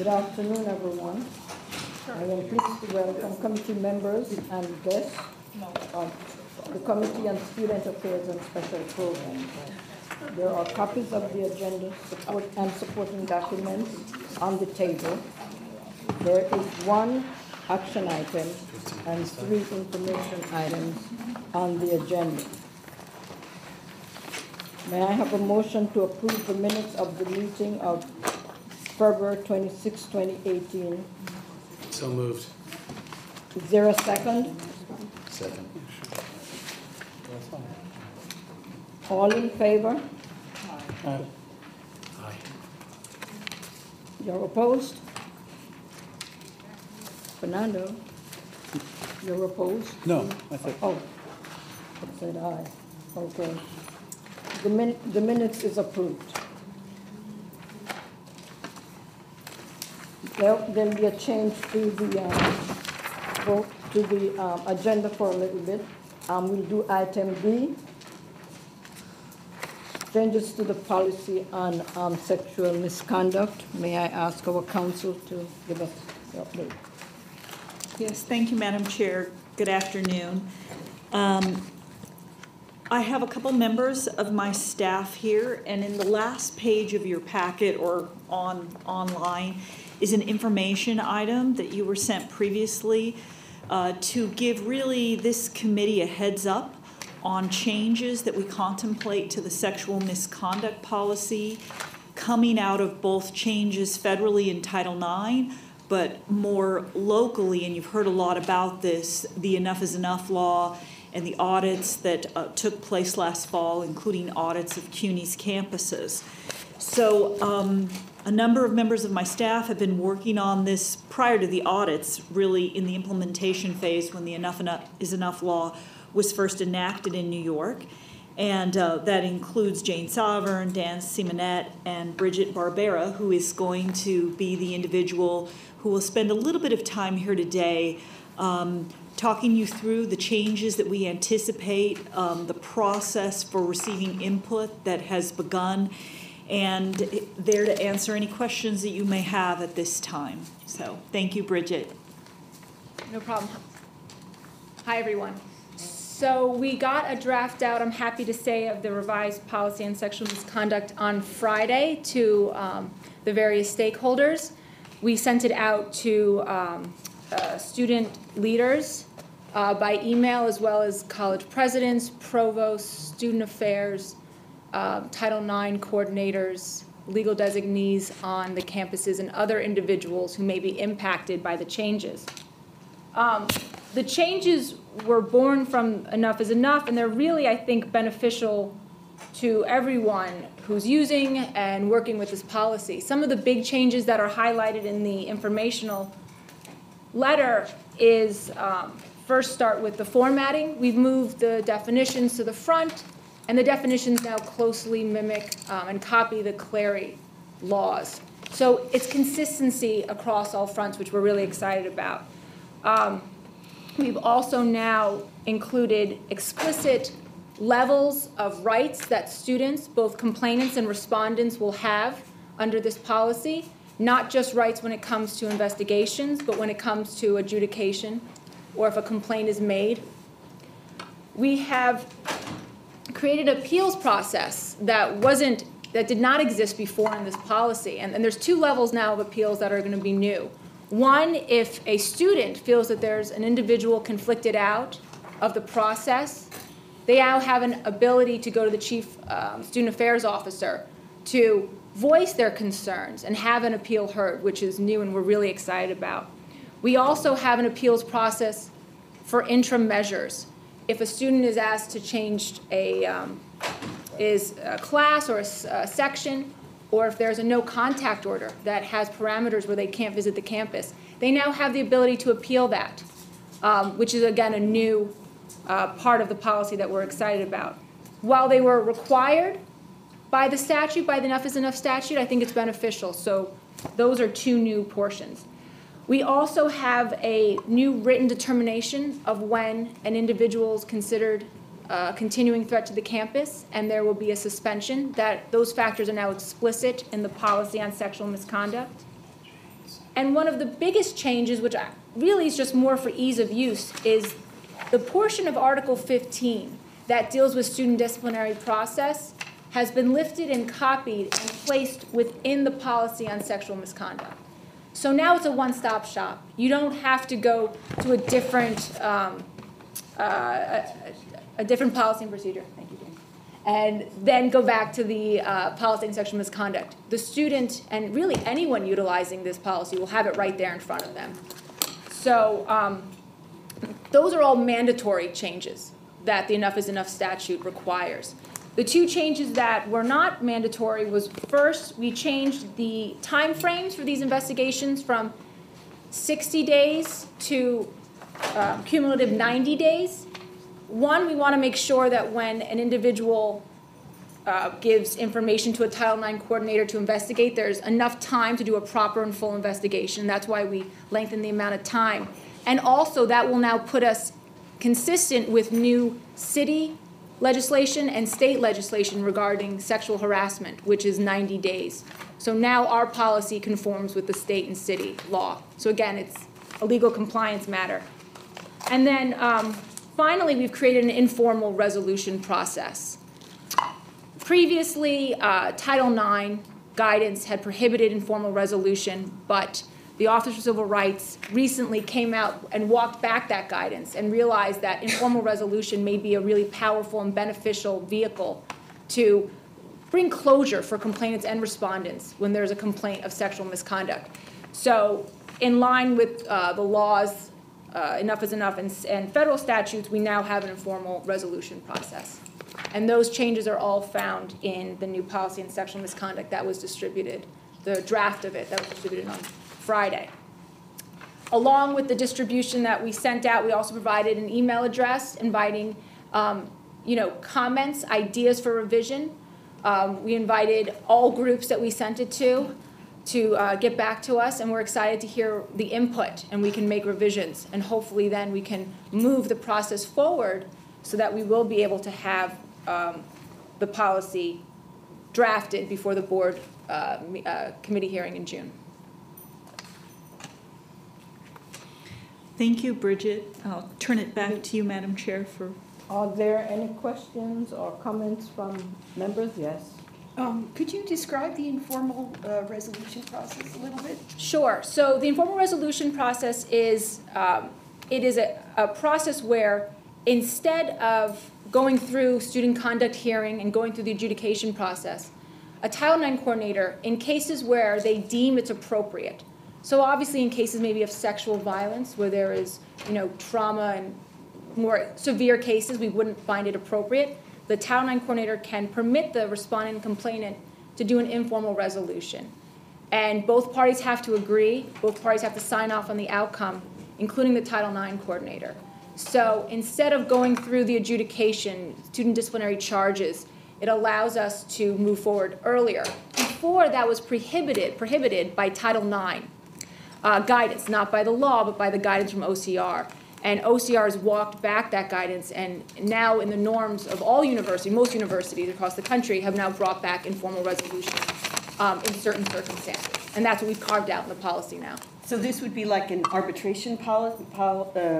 Good afternoon, everyone. I am pleased to welcome committee members and guests of the Committee on Student Affairs and Special Programs. There are copies of the agenda and supporting documents on the table. There is one action item and three information items on the agenda. May I have a motion to approve the minutes of the meeting of February 26, 2018? So moved. Is there a second? Second. All in favor? Aye. Aye. You're opposed? Fernando, you're opposed? No, I said. Oh, I said aye. Okay. The minutes is approved. There'll be a change to the agenda for a little bit. We'll do item B, changes to the policy on sexual misconduct. May I ask our counsel to give us the update? Yes, thank you, Madam Chair. Good afternoon. I have a couple members of my staff here, and in the last page of your packet or online is an information item that you were sent previously to give really this committee a heads up on changes that we contemplate to the sexual misconduct policy coming out of both changes federally in Title IX, but more locally, and you've heard a lot about this, the Enough is Enough law and the audits that took place last fall, including audits of CUNY's campuses. So a number of members of my staff have been working on this prior to the audits, really in the implementation phase when the Enough is Enough law was first enacted in New York. And that includes Jane Sovereign, Dan Simonette, and Bridget Barbera, who is going to be the individual who will spend a little bit of time here today talking you through the changes that we anticipate, the process for receiving input that has begun, and there to answer any questions that you may have at this time. So thank you, Bridget. No problem. Hi, everyone. So we got a draft out, I'm happy to say, of the revised policy on sexual misconduct on Friday to the various stakeholders. We sent it out to student leaders by email, as well as college presidents, provosts, student affairs, Title IX coordinators, legal designees on the campuses, and other individuals who may be impacted by the changes. The changes were born from Enough is Enough, and they're really, I think, beneficial to everyone who's using and working with this policy. Some of the big changes that are highlighted in the informational letter is, first start with the formatting. We've moved the definitions to the front, and the definitions now closely mimic and copy the Clery laws. So it's consistency across all fronts, which we're really excited about. We've also now included explicit levels of rights that students, both complainants and respondents, will have under this policy, not just rights when it comes to investigations, but when it comes to adjudication or if a complaint is made. We have created an appeals process that did not exist before in this policy. And there's two levels now of appeals that are going to be new. One, if a student feels that there's an individual conflicted out of the process, they now have an ability to go to the chief student affairs officer to voice their concerns and have an appeal heard, which is new and we're really excited about. We also have an appeals process for interim measures. If a student is asked to change a class or a section, or if there's a no contact order that has parameters where they can't visit the campus, they now have the ability to appeal that, which is again a new part of the policy that we're excited about. While they were required by the statute, by the Enough is Enough statute, I think it's beneficial. So those are two new portions. We also have a new written determination of when an individual is considered a continuing threat to the campus, and there will be a suspension. Those factors are now explicit in the policy on sexual misconduct. And one of the biggest changes, which really is just more for ease of use, is the portion of Article 15 that deals with student disciplinary process has been lifted and copied and placed within the policy on sexual misconduct. So now it's a one-stop shop. You don't have to go to a different different policy and procedure. Thank you, Jane. And then go back to the policy on sexual misconduct. The student, and really anyone utilizing this policy, will have it right there in front of them. So those are all mandatory changes that the Enough is Enough statute requires. The two changes that were not mandatory was, first, we changed the time frames for these investigations from 60 days to cumulative 90 days. One, we want to make sure that when an individual gives information to a Title IX coordinator to investigate, there's enough time to do a proper and full investigation. That's why we lengthened the amount of time. And also, that will now put us consistent with new city legislation and state legislation regarding sexual harassment, which is 90 days. So now our policy conforms with the state and city law. So again, it's a legal compliance matter. And then finally, we've created an informal resolution process. Previously, Title IX guidance had prohibited informal resolution, but the Office for Civil Rights recently came out and walked back that guidance and realized that informal resolution may be a really powerful and beneficial vehicle to bring closure for complainants and respondents when there's a complaint of sexual misconduct. So in line with the laws, Enough is Enough, and federal statutes, we now have an informal resolution process. And those changes are all found in the new policy on sexual misconduct that was distributed, the draft of it that was distributed on Friday. Along with the distribution that we sent out, we also provided an email address inviting comments, ideas for revision. We invited all groups that we sent it to get back to us, and we're excited to hear the input, and we can make revisions, and hopefully then we can move the process forward so that we will be able to have the policy drafted before the board committee hearing in June. Thank you, Bridget. I'll turn it back to you, Madam Chair. Are there any questions or comments from members? Yes. Could you describe the informal resolution process a little bit? Sure. So the informal resolution process is a process where instead of going through student conduct hearing and going through the adjudication process, a Title IX coordinator, in cases where they deem it's appropriate, so obviously in cases maybe of sexual violence where there is trauma and more severe cases, we wouldn't find it appropriate. The Title IX coordinator can permit the respondent and complainant to do an informal resolution. And both parties have to agree. Both parties have to sign off on the outcome, including the Title IX coordinator. So instead of going through the adjudication, student disciplinary charges, it allows us to move forward earlier. Before, that was prohibited by Title IX guidance, not by the law, but by the guidance from OCR. And OCR has walked back that guidance, and now in the norms of all universities, most universities across the country have now brought back informal resolution in certain circumstances. And that's what we've carved out in the policy now. So this would be like an arbitration process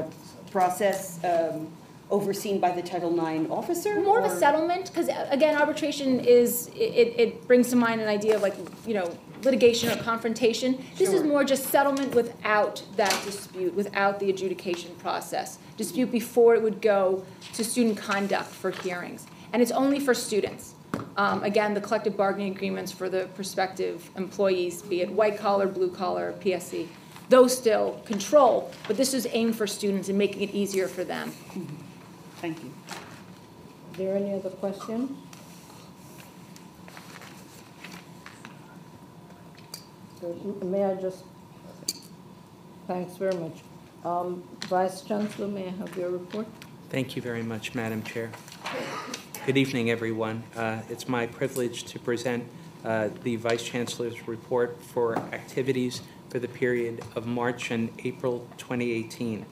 overseen by the Title IX officer? More of a settlement, because again, arbitration is, it brings to mind an idea of litigation or confrontation. Sure. This is more just settlement without that dispute, without the adjudication process. Dispute before it would go to student conduct for hearings. And it's only for students. Again, the collective bargaining agreements for the prospective employees, be it white collar, blue collar, PSC, those still control, but this is aimed for students and making it easier for them. Mm-hmm. Thank you. Is there any other question? May I just, thanks very much. Vice Chancellor, may I have your report? Thank you very much, Madam Chair. Good evening, everyone. It's my privilege to present the Vice Chancellor's report for activities for the period of March and April 2018.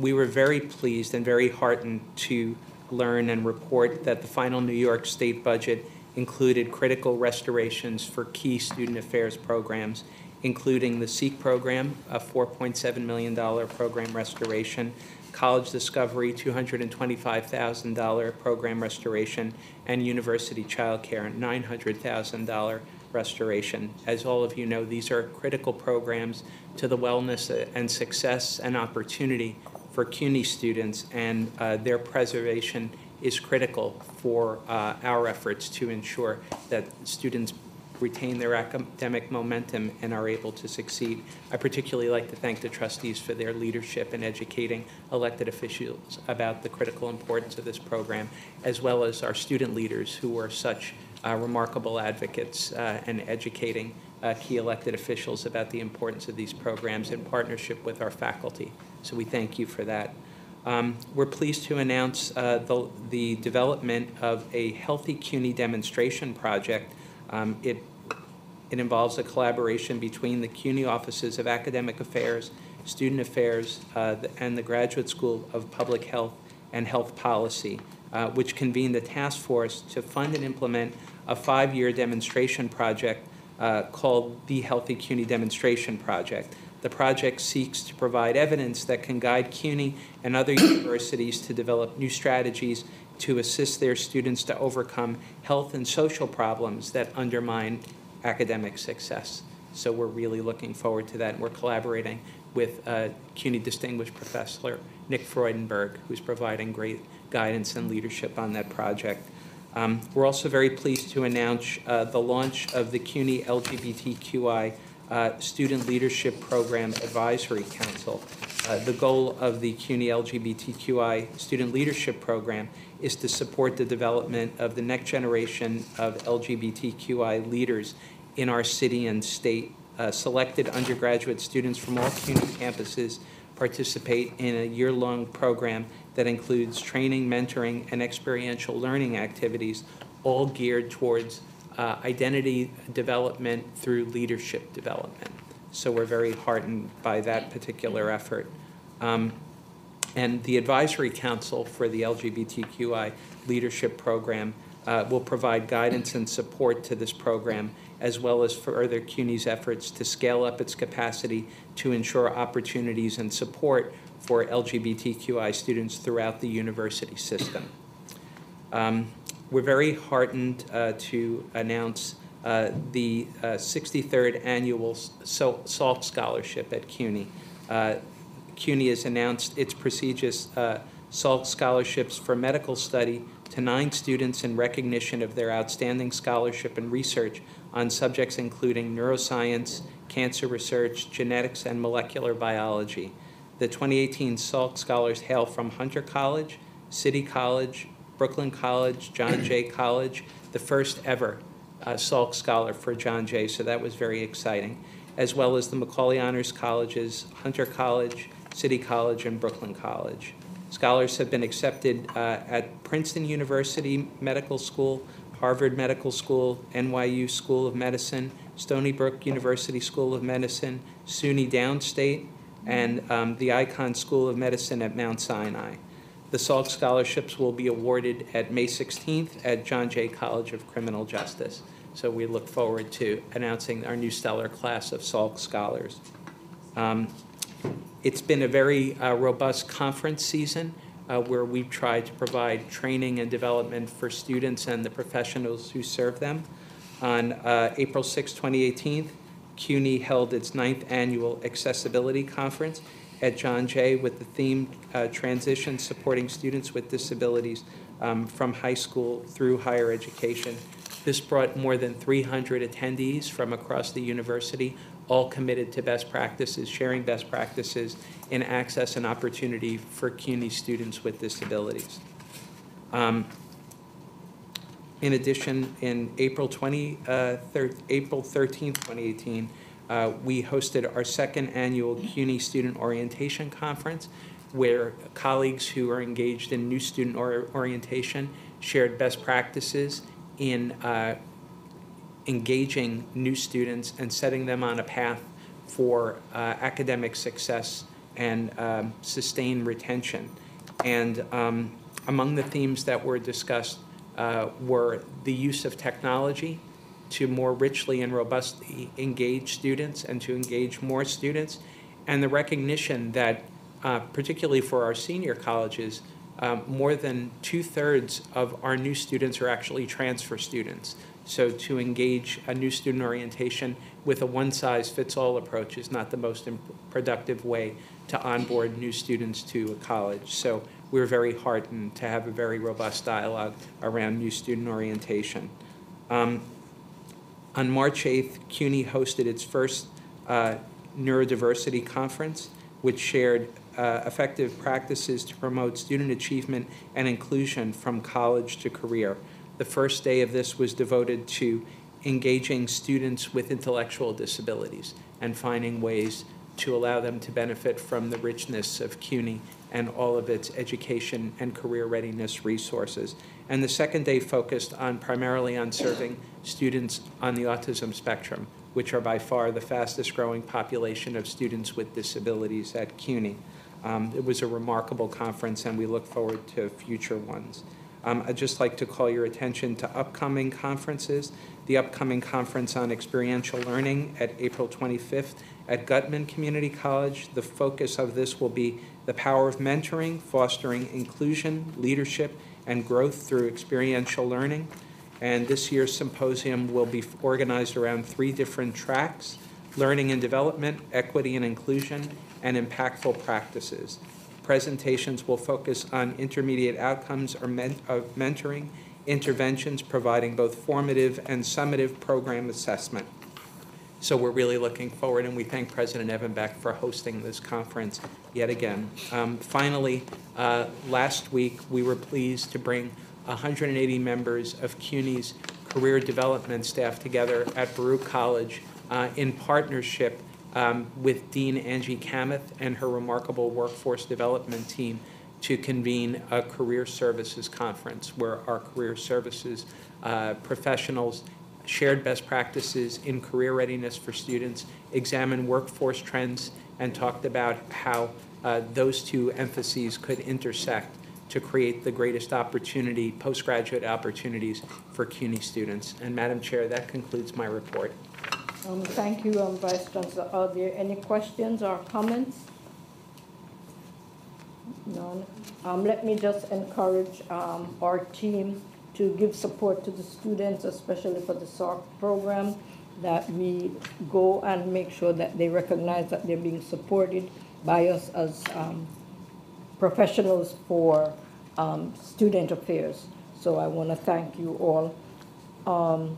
We were very pleased and very heartened to learn and report that the final New York State budget included critical restorations for key student affairs programs including the SEEK program, a $4.7 million program restoration, College Discovery, $225,000 program restoration, and University Child Care, $900,000 restoration. As all of you know, these are critical programs to the wellness and success and opportunity for CUNY students, and their preservation is critical for our efforts to ensure that students retain their academic momentum and are able to succeed. I particularly like to thank the trustees for their leadership in educating elected officials about the critical importance of this program, as well as our student leaders who were such remarkable advocates in educating key elected officials about the importance of these programs in partnership with our faculty. So we thank you for that. We're pleased to announce the development of a Healthy CUNY Demonstration Project. It involves a collaboration between the CUNY offices of Academic Affairs, Student Affairs, and the Graduate School of Public Health and Health Policy, which convened a task force to fund and implement a 5-year demonstration project called the Healthy CUNY Demonstration Project. The project seeks to provide evidence that can guide CUNY and other universities to develop new strategies to assist their students to overcome health and social problems that undermine academic success. So we're really looking forward to that, and we're collaborating with CUNY Distinguished Professor Nick Freudenberg, who's providing great guidance and leadership on that project. We're also very pleased to announce the launch of the CUNY LGBTQI Student Leadership Program Advisory Council. The goal of the CUNY LGBTQI Student Leadership Program is to support the development of the next generation of LGBTQI leaders in our city and state. Selected undergraduate students from all CUNY campuses participate in a year-long program that includes training, mentoring, and experiential learning activities, all geared towards identity development through leadership development. So we're very heartened by that particular effort. And the Advisory Council for the LGBTQI Leadership Program will provide guidance and support to this program, as well as further CUNY's efforts to scale up its capacity to ensure opportunities and support for LGBTQI students throughout the university system. We're very heartened to announce the 63rd annual Salk Scholarship at CUNY. CUNY has announced its prestigious Salk Scholarships for medical study to 9 students in recognition of their outstanding scholarship and research on subjects including neuroscience, cancer research, genetics, and molecular biology. The 2018 Salk Scholars hail from Hunter College, City College, Brooklyn College, John Jay College, the first ever Salk Scholar for John Jay, so that was very exciting, as well as the Macaulay Honors Colleges, Hunter College, City College, and Brooklyn College. Scholars have been accepted at Princeton University Medical School, Harvard Medical School, NYU School of Medicine, Stony Brook University School of Medicine, SUNY Downstate, and the Icahn School of Medicine at Mount Sinai. The Salk Scholarships will be awarded at May 16th at John Jay College of Criminal Justice. So we look forward to announcing our new stellar class of Salk Scholars. It's been a very robust conference season where we've tried to provide training and development for students and the professionals who serve them. On April 6, 2018, CUNY held its 9th annual Accessibility Conference at John Jay with the theme Transition Supporting Students with Disabilities from High School through Higher Education. This brought more than 300 attendees from across the university, all committed to best practices, sharing best practices in access and opportunity for CUNY students with disabilities. In addition, in April 13, 2018, we hosted our 2nd annual CUNY Student Orientation Conference, where colleagues who are engaged in new student orientation shared best practices in engaging new students and setting them on a path for academic success and sustained retention. And among the themes that were discussed were the use of technology, to more richly and robustly engage students and to engage more students, and the recognition that, particularly for our senior colleges, more than 2/3 of our new students are actually transfer students. So to engage a new student orientation with a one-size-fits-all approach is not the most productive way to onboard new students to a college. So we're very heartened to have a very robust dialogue around new student orientation. On March 8th, CUNY hosted its first neurodiversity conference, which shared effective practices to promote student achievement and inclusion from college to career. The first day of this was devoted to engaging students with intellectual disabilities and finding ways to allow them to benefit from the richness of CUNY and all of its education and career readiness resources. And the second day focused on primarily on serving students on the autism spectrum, which are by far the fastest growing population of students with disabilities at CUNY. It was a remarkable conference, and we look forward to future ones. I'd just like to call your attention to upcoming conferences. The upcoming conference on experiential learning at April 25th at Gutman Community College. The focus of this will be the power of mentoring, fostering inclusion, leadership, and growth through experiential learning. And this year's symposium will be organized around 3 different tracks: learning and development, equity and inclusion, and impactful practices. Presentations will focus on intermediate outcomes of mentoring, interventions providing both formative and summative program assessment. So we're really looking forward, and we thank President Evanbeck for hosting this conference yet again. Finally, last week we were pleased to bring 180 members of CUNY's career development staff together at Baruch College in partnership with Dean Angie Kamath and her remarkable workforce development team to convene a career services conference where our career services professionals shared best practices in career readiness for students, examined workforce trends, and talked about how those two emphases could intersect to create the greatest opportunity, postgraduate opportunities for CUNY students. And Madam Chair, that concludes my report. Thank you, Vice Chancellor. Are there any questions or comments? None. Let me just encourage our team to give support to the students, especially for the SEEK program, that we go and make sure that they recognize that they're being supported by us as professionals for student affairs. So I want to thank you all.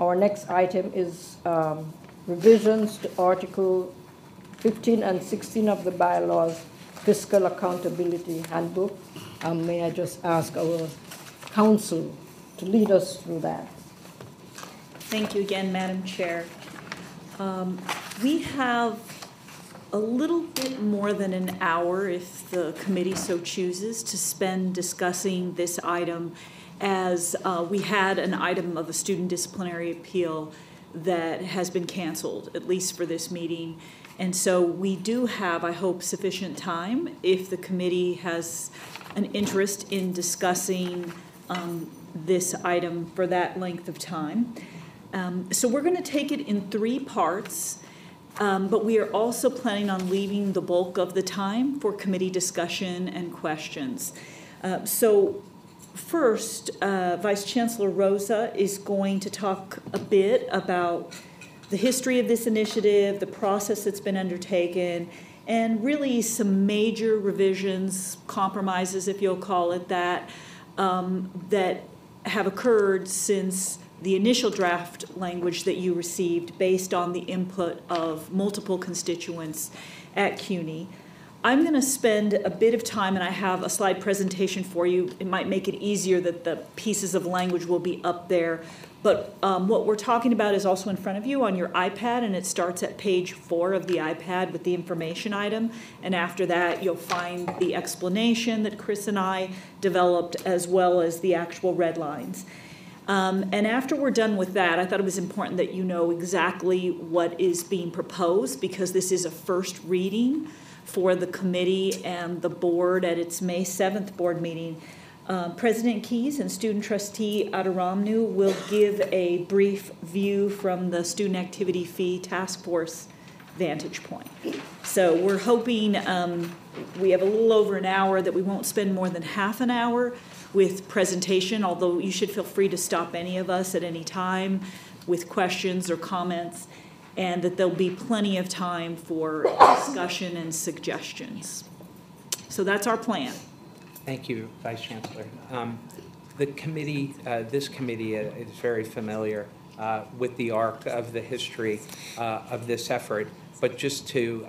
Our next item is revisions to Article 15 and 16 of the bylaws, Fiscal Accountability Handbook. May I just ask our counsel to lead us through that? Thank you again, Madam Chair. We have a little bit more than an hour, if the committee so chooses, to spend discussing this item, as we had an item of a student disciplinary appeal that has been canceled, at least for this meeting. And so we do have, I hope, sufficient time if the committee has an interest in discussing this item for that length of time. So we're going to take it in 3 parts, but we are also planning on leaving the bulk of the time for committee discussion and questions. So first, Vice Chancellor Rosa is going to talk a bit about the history of this initiative, the process that's been undertaken, and really some major revisions, compromises, if you'll call it that, that have occurred since the initial draft language that you received based on the input of multiple constituents at CUNY. I'm going to spend a bit of time, and I have a slide presentation for you. It might make it easier that the pieces of language will be up there. But what we're talking about is also in front of you on your iPad, and it starts at page 4 of the iPad with the information item. And after that, you'll find the explanation that Chris and I developed, as well as the actual red lines. And after we're done with that, I thought it was important that you know exactly what is being proposed, because this is a first reading for the committee and the board at its May 7th board meeting. President Keyes and student trustee Adoramnu will give a brief view from the Student Activity Fee Task Force vantage point. So we're hoping we have a little over an hour, that we won't spend more than half an hour with presentation, although you should feel free to stop any of us at any time with questions or comments, and that there'll be plenty of time for discussion and suggestions. So that's our plan. Thank you, Vice Chancellor. The committee, this committee is very familiar with the arc of the history of this effort, but just to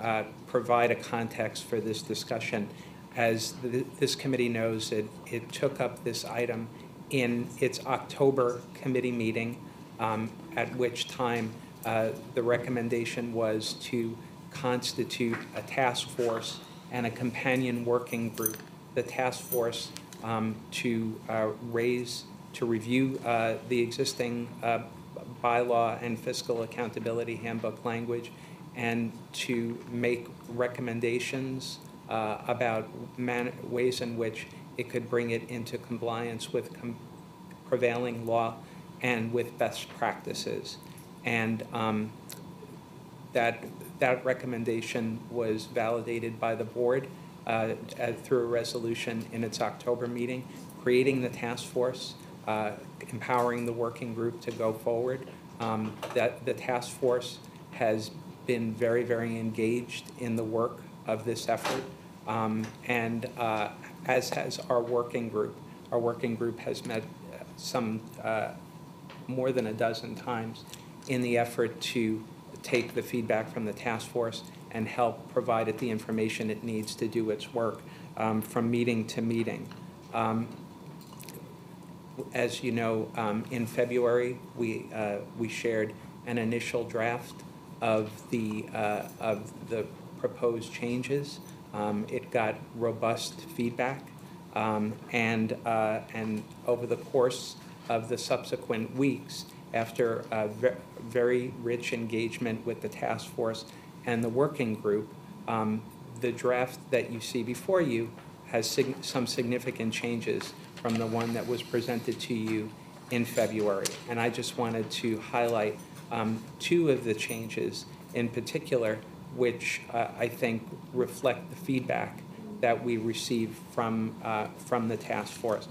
provide a context for this discussion, as this committee knows, it took up this item in its October committee meeting, at which time the recommendation was to constitute a task force and a companion working group. The task force to review the existing bylaw and fiscal accountability handbook language, and to make recommendations about ways in which it could bring it into compliance with prevailing law and with best practices. And that recommendation was validated by the board through a resolution in its October meeting, creating the task force, empowering the working group to go forward. That the task force has been very, very engaged in the work of this effort, and as has our working group. Our working group has met some more than a dozen times in the effort to take the feedback from the task force and help provide it the information it needs to do its work from meeting to meeting. As you know, in February, we shared an initial draft of the proposed changes. It got robust feedback, and over the course of the subsequent weeks, after a very rich engagement with the task force and the working group, the draft that you see before you has some significant changes from the one that was presented to you in February. And I just wanted to highlight two of the changes in particular, which I think reflect the feedback that we received from the task force.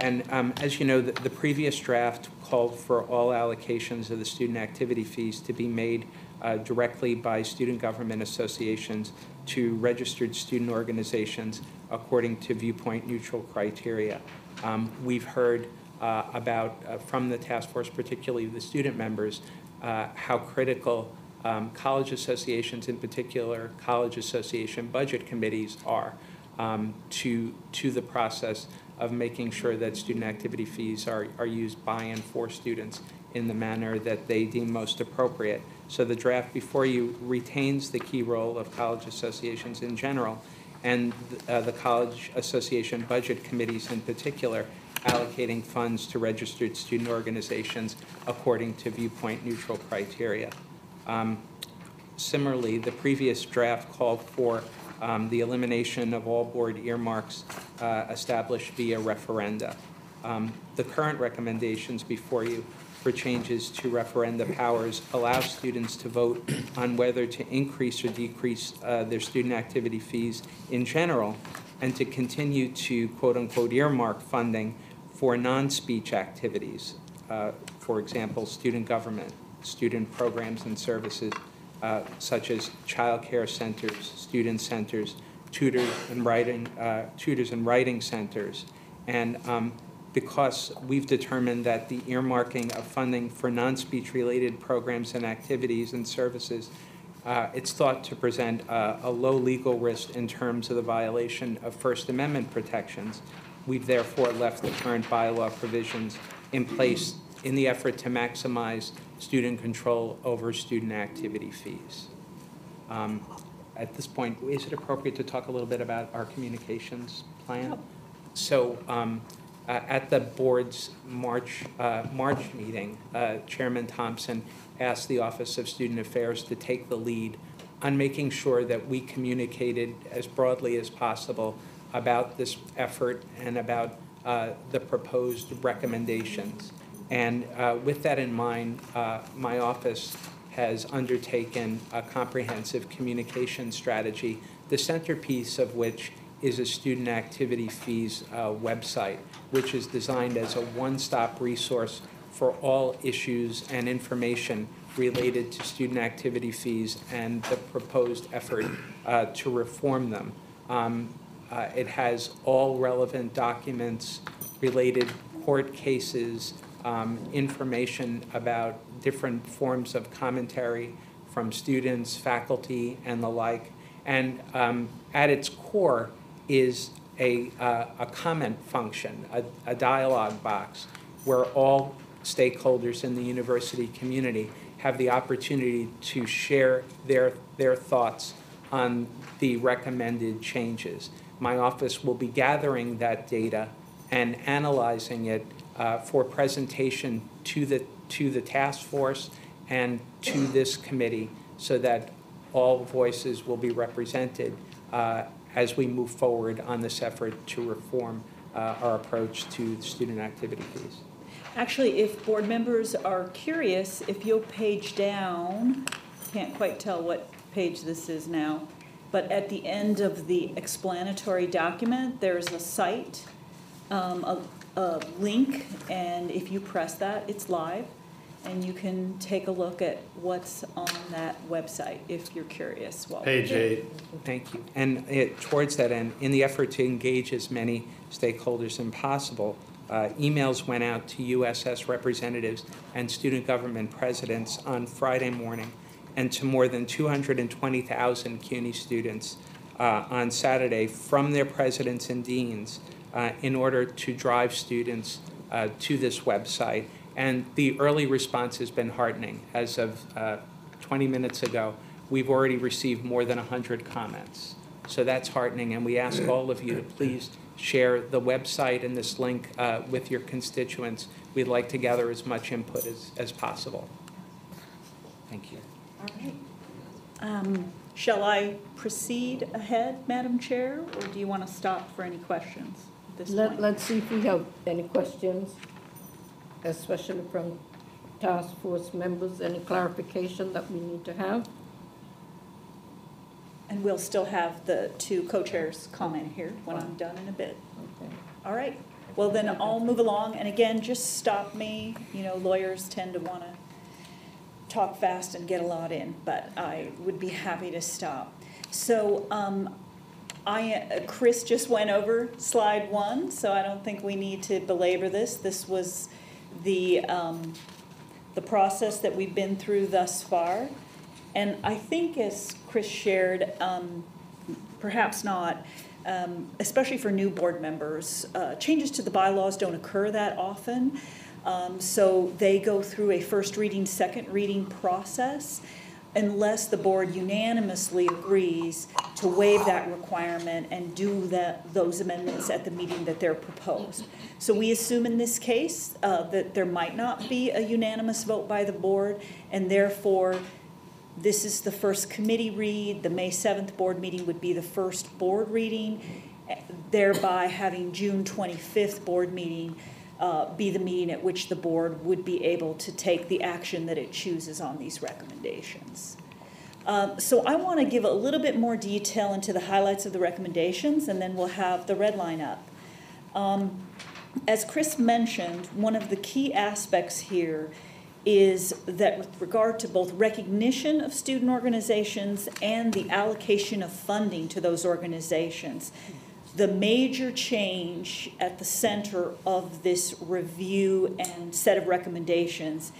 And as you know, the previous draft called for all allocations of the student activity fees to be made directly by student government associations to registered student organizations according to viewpoint neutral criteria. We've heard from the task force, particularly the student members, how critical college associations, in particular college association budget committees, are to the process of making sure that student activity fees are used by and for students in the manner that they deem most appropriate. So the draft before you retains the key role of college associations in general, and the college association budget committees in particular, allocating funds to registered student organizations according to viewpoint neutral criteria. Similarly, the previous draft called for the elimination of all board earmarks established via referenda. The current recommendations before you for changes to referenda powers allow students to vote on whether to increase or decrease their student activity fees in general, and to continue to, quote unquote, earmark funding for non-speech activities, for example, student government, student programs and services, such as child care centers, student centers, tutors and writing centers. And because we've determined that the earmarking of funding for non-speech related programs and activities and services, it's thought to present a low legal risk in terms of the violation of First Amendment protections, we've therefore left the current bylaw provisions in place in the effort to maximize student control over student activity fees. At this point, is it appropriate to talk a little bit about our communications plan? No. So at the board's March meeting, Chairman Thompson asked the Office of Student Affairs to take the lead on making sure that we communicated as broadly as possible about this effort and about the proposed recommendations. And with that in mind, my office has undertaken a comprehensive communication strategy, the centerpiece of which is a Student Activity Fees website, which is designed as a one-stop resource for all issues and information related to student activity fees and the proposed effort to reform them. It has all relevant documents, related court cases, information about different forms of commentary from students, faculty, and the like. And at its core is a comment function, a dialogue box, where all stakeholders in the university community have the opportunity to share their thoughts on the recommended changes. My office will be gathering that data and analyzing it for presentation to the task force and to this committee, so that all voices will be represented as we move forward on this effort to reform our approach to student activity fees. Actually, if board members are curious, if you'll page down, can't quite tell what page this is now, but at the end of the explanatory document, there's a site, a link, and if you press that, it's live, and you can take a look at what's on that website if you're curious. Page 8. Thank you. And towards that end, in the effort to engage as many stakeholders as possible, emails went out to USS representatives and student government presidents on Friday morning, and to more than 220,000 CUNY students on Saturday from their presidents and deans in order to drive students to this website. And the early response has been heartening. As of 20 minutes ago, we've already received more than 100 comments. So that's heartening, and we ask all of you to please share the website and this link with your constituents. We'd like to gather as much input as possible. Thank you. All right. Shall I proceed ahead, Madam Chair, or do you want to stop for any questions at this point? Let's see if we have any questions, especially from task force members, any clarification that we need to have. And we'll still have the two co-chairs comment here when I'm done in a bit. Okay. All right. Well, then I'll move along. And again, just stop me. You know, lawyers tend to want to talk fast and get a lot in, but I would be happy to stop. So Chris just went over slide 1, so I don't think we need to belabor this. This was the process that we've been through thus far. And I think, as Chris shared, perhaps not, especially for new board members, changes to the bylaws don't occur that often. So they go through a first reading, second reading process, unless the board unanimously agrees to waive that requirement and do those amendments at the meeting that they're proposed. So we assume in this case that there might not be a unanimous vote by the board, and therefore, this is the first committee read. The May 7th board meeting would be the first board reading, thereby having June 25th board meeting be the meeting at which the board would be able to take the action that it chooses on these recommendations. So I want to give a little bit more detail into the highlights of the recommendations, and then we'll have the red line up. As Chris mentioned, one of the key aspects here is that with regard to both recognition of student organizations and the allocation of funding to those organizations, the major change at the center of this review and set of recommendations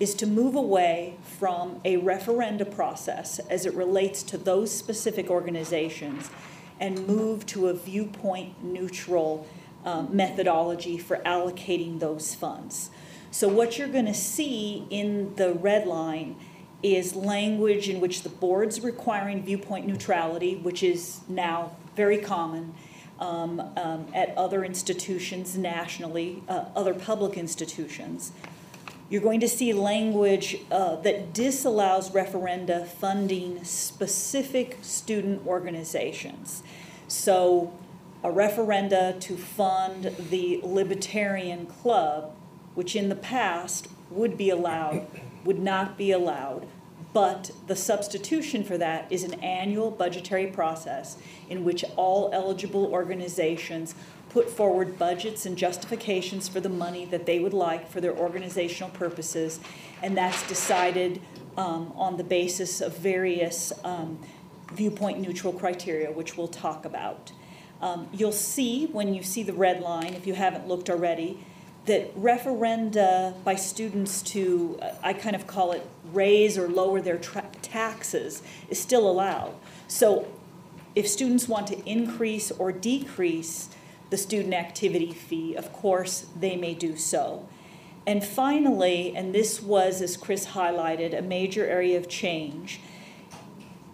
is to move away from a referenda process as it relates to those specific organizations and move to a viewpoint neutral methodology for allocating those funds. So what you're going to see in the red line is language in which the board's requiring viewpoint neutrality, which is now very common at other institutions nationally, other public institutions. You're going to see language that disallows referenda funding specific student organizations. So a referenda to fund the Libertarian Club, which in the past would be allowed, would not be allowed, but the substitution for that is an annual budgetary process in which all eligible organizations put forward budgets and justifications for the money that they would like for their organizational purposes, and that's decided on the basis of various viewpoint neutral criteria, which we'll talk about. You'll see, when you see the red line, if you haven't looked already, that referenda by students to, I kind of call it, raise or lower their taxes is still allowed. So if students want to increase or decrease the student activity fee, of course, they may do so. And finally, and this was, as Chris highlighted, a major area of change,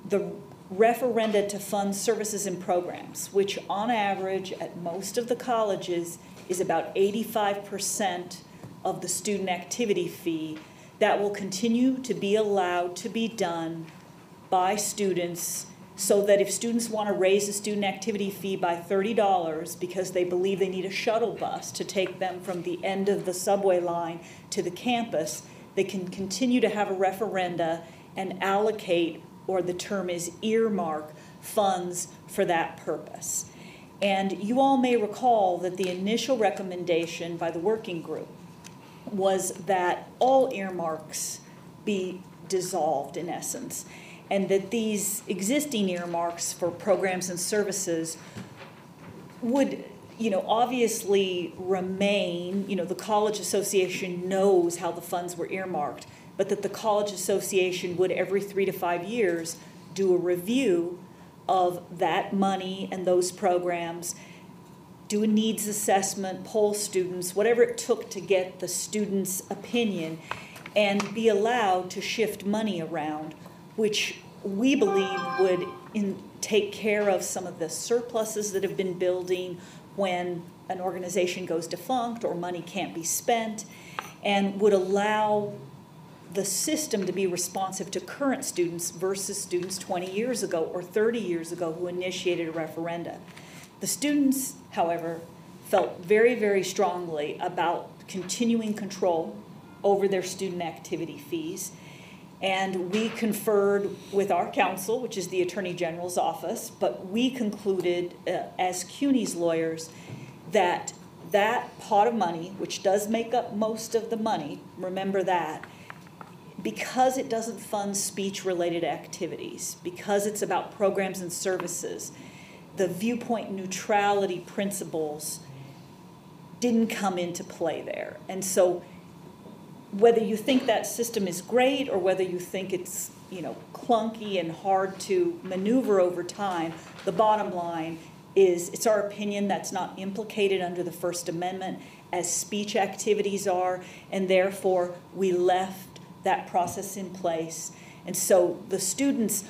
the referenda to fund services and programs, which on average at most of the colleges is about 85% of the student activity fee, that will continue to be allowed to be done by students, so that if students want to raise the student activity fee by $30 because they believe they need a shuttle bus to take them from the end of the subway line to the campus, they can continue to have a referenda and allocate, or the term is earmark, funds for that purpose. And you all may recall that the initial recommendation by the working group was that all earmarks be dissolved, in essence, and that these existing earmarks for programs and services would, obviously remain. The College Association knows how the funds were earmarked, but that the College Association would, every 3 to 5 years, do a review of that money and those programs, do a needs assessment, poll students, whatever it took to get the students' opinion, and be allowed to shift money around, which we believe would take care of some of the surpluses that have been building when an organization goes defunct or money can't be spent, and would allow the system to be responsive to current students versus students 20 years ago or 30 years ago who initiated a referenda. The students, however, felt very, very strongly about continuing control over their student activity fees, and we conferred with our counsel, which is the Attorney General's office, but we concluded as CUNY's lawyers that that pot of money, which does make up most of the money, remember that, because it doesn't fund speech-related activities, because it's about programs and services, the viewpoint neutrality principles didn't come into play there. And so whether you think that system is great or whether you think it's clunky and hard to maneuver over time, the bottom line is it's our opinion that's not implicated under the First Amendment as speech activities are, and therefore we left that process in place. And so the students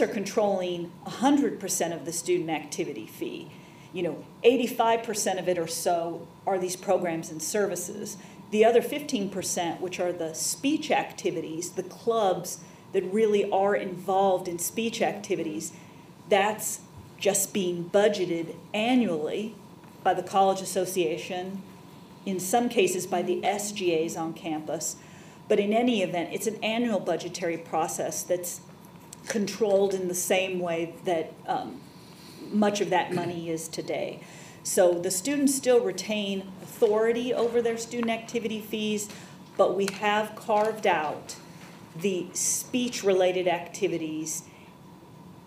are controlling 100% of the student activity fee. 85% of it or so are these programs and services. The other 15%, which are the speech activities, the clubs that really are involved in speech activities, that's just being budgeted annually by the College Association, in some cases by the SGAs on campus. But in any event, it's an annual budgetary process that's controlled in the same way that much of that money is today. So the students still retain authority over their student activity fees, but we have carved out the speech-related activities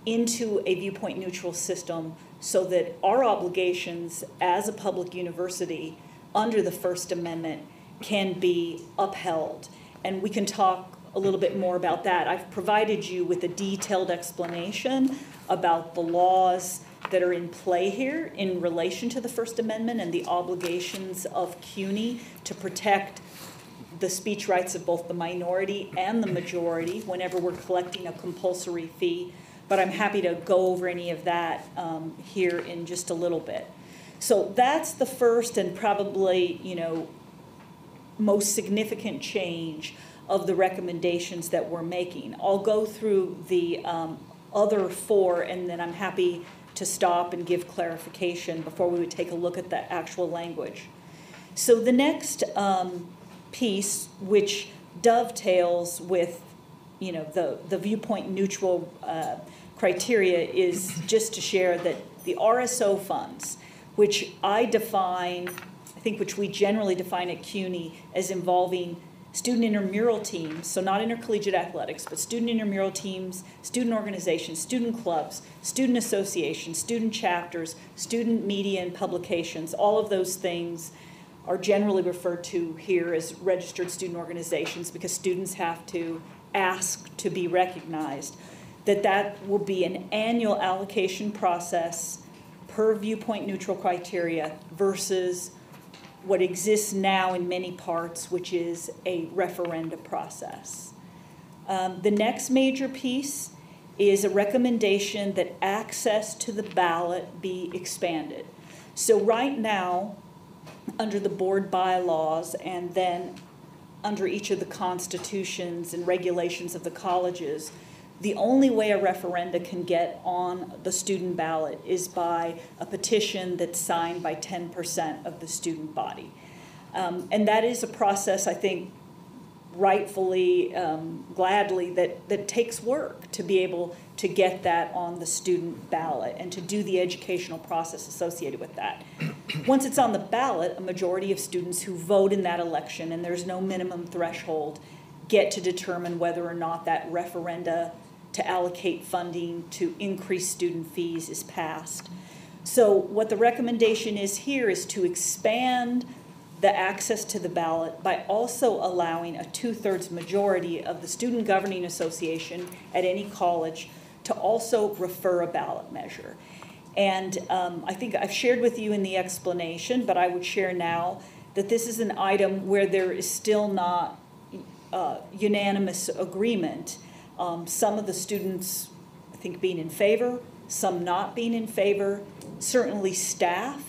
into a viewpoint-neutral system so that our obligations as a public university under the First Amendment can be upheld. And we can talk a little bit more about that. I've provided you with a detailed explanation about the laws that are in play here in relation to the First Amendment and the obligations of CUNY to protect the speech rights of both the minority and the majority whenever we're collecting a compulsory fee. But I'm happy to go over any of that here in just a little bit. So that's the first and probably, most significant change of the recommendations that we're making. I'll go through the other four, and then I'm happy to stop and give clarification before we would take a look at the actual language. So the next piece, which dovetails with, you know, the viewpoint neutral criteria, is just to share that the RSO funds, which I define, I think which we generally define at CUNY as involving student intramural teams, so not intercollegiate athletics, but student intramural teams, student organizations, student clubs, student associations, student chapters, student media and publications, all of those things are generally referred to here as registered student organizations because students have to ask to be recognized, that will be an annual allocation process per viewpoint neutral criteria versus what exists now in many parts, which is a referenda process. The next major piece is a recommendation that access to the ballot be expanded. So right now, under the board bylaws and then under each of the constitutions and regulations of the colleges, the only way a referenda can get on the student ballot is by a petition that's signed by 10% of the student body. And that is a process, I think, rightfully, gladly, that takes work to be able to get that on the student ballot and to do the educational process associated with that. Once it's on the ballot, a majority of students who vote in that election, and there's no minimum threshold, get to determine whether or not that referenda to allocate funding to increase student fees is passed. So what the recommendation is here is to expand the access to the ballot by also allowing a two-thirds majority of the student governing association at any college to also refer a ballot measure. And I think I've shared with you in the explanation, but I would share now that this is an item where there is still not unanimous agreement. Some of the students, I think, being in favor, some not being in favor, certainly staff,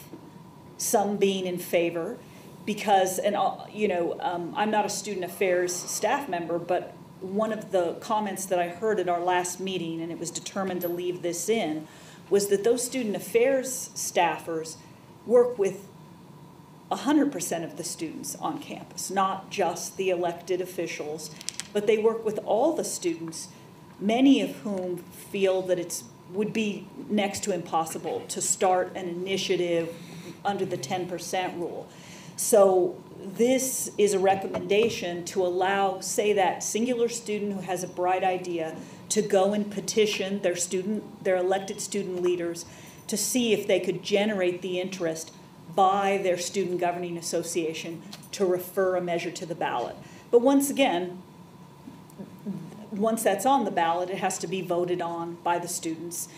some being in favor, because, and you know, I'm not a student affairs staff member, but one of the comments that I heard at our last meeting, and it was determined to leave this in, was that those student affairs staffers work with 100% of the students on campus, not just the elected officials, but they work with all the students, many of whom feel that it would be next to impossible to start an initiative under the 10% rule. So this is a recommendation to allow, say, that singular student who has a bright idea to go and petition their elected student leaders to see if they could generate the interest by their student governing association to refer a measure to the ballot. But once again, once that's on the ballot, it has to be voted on by the students.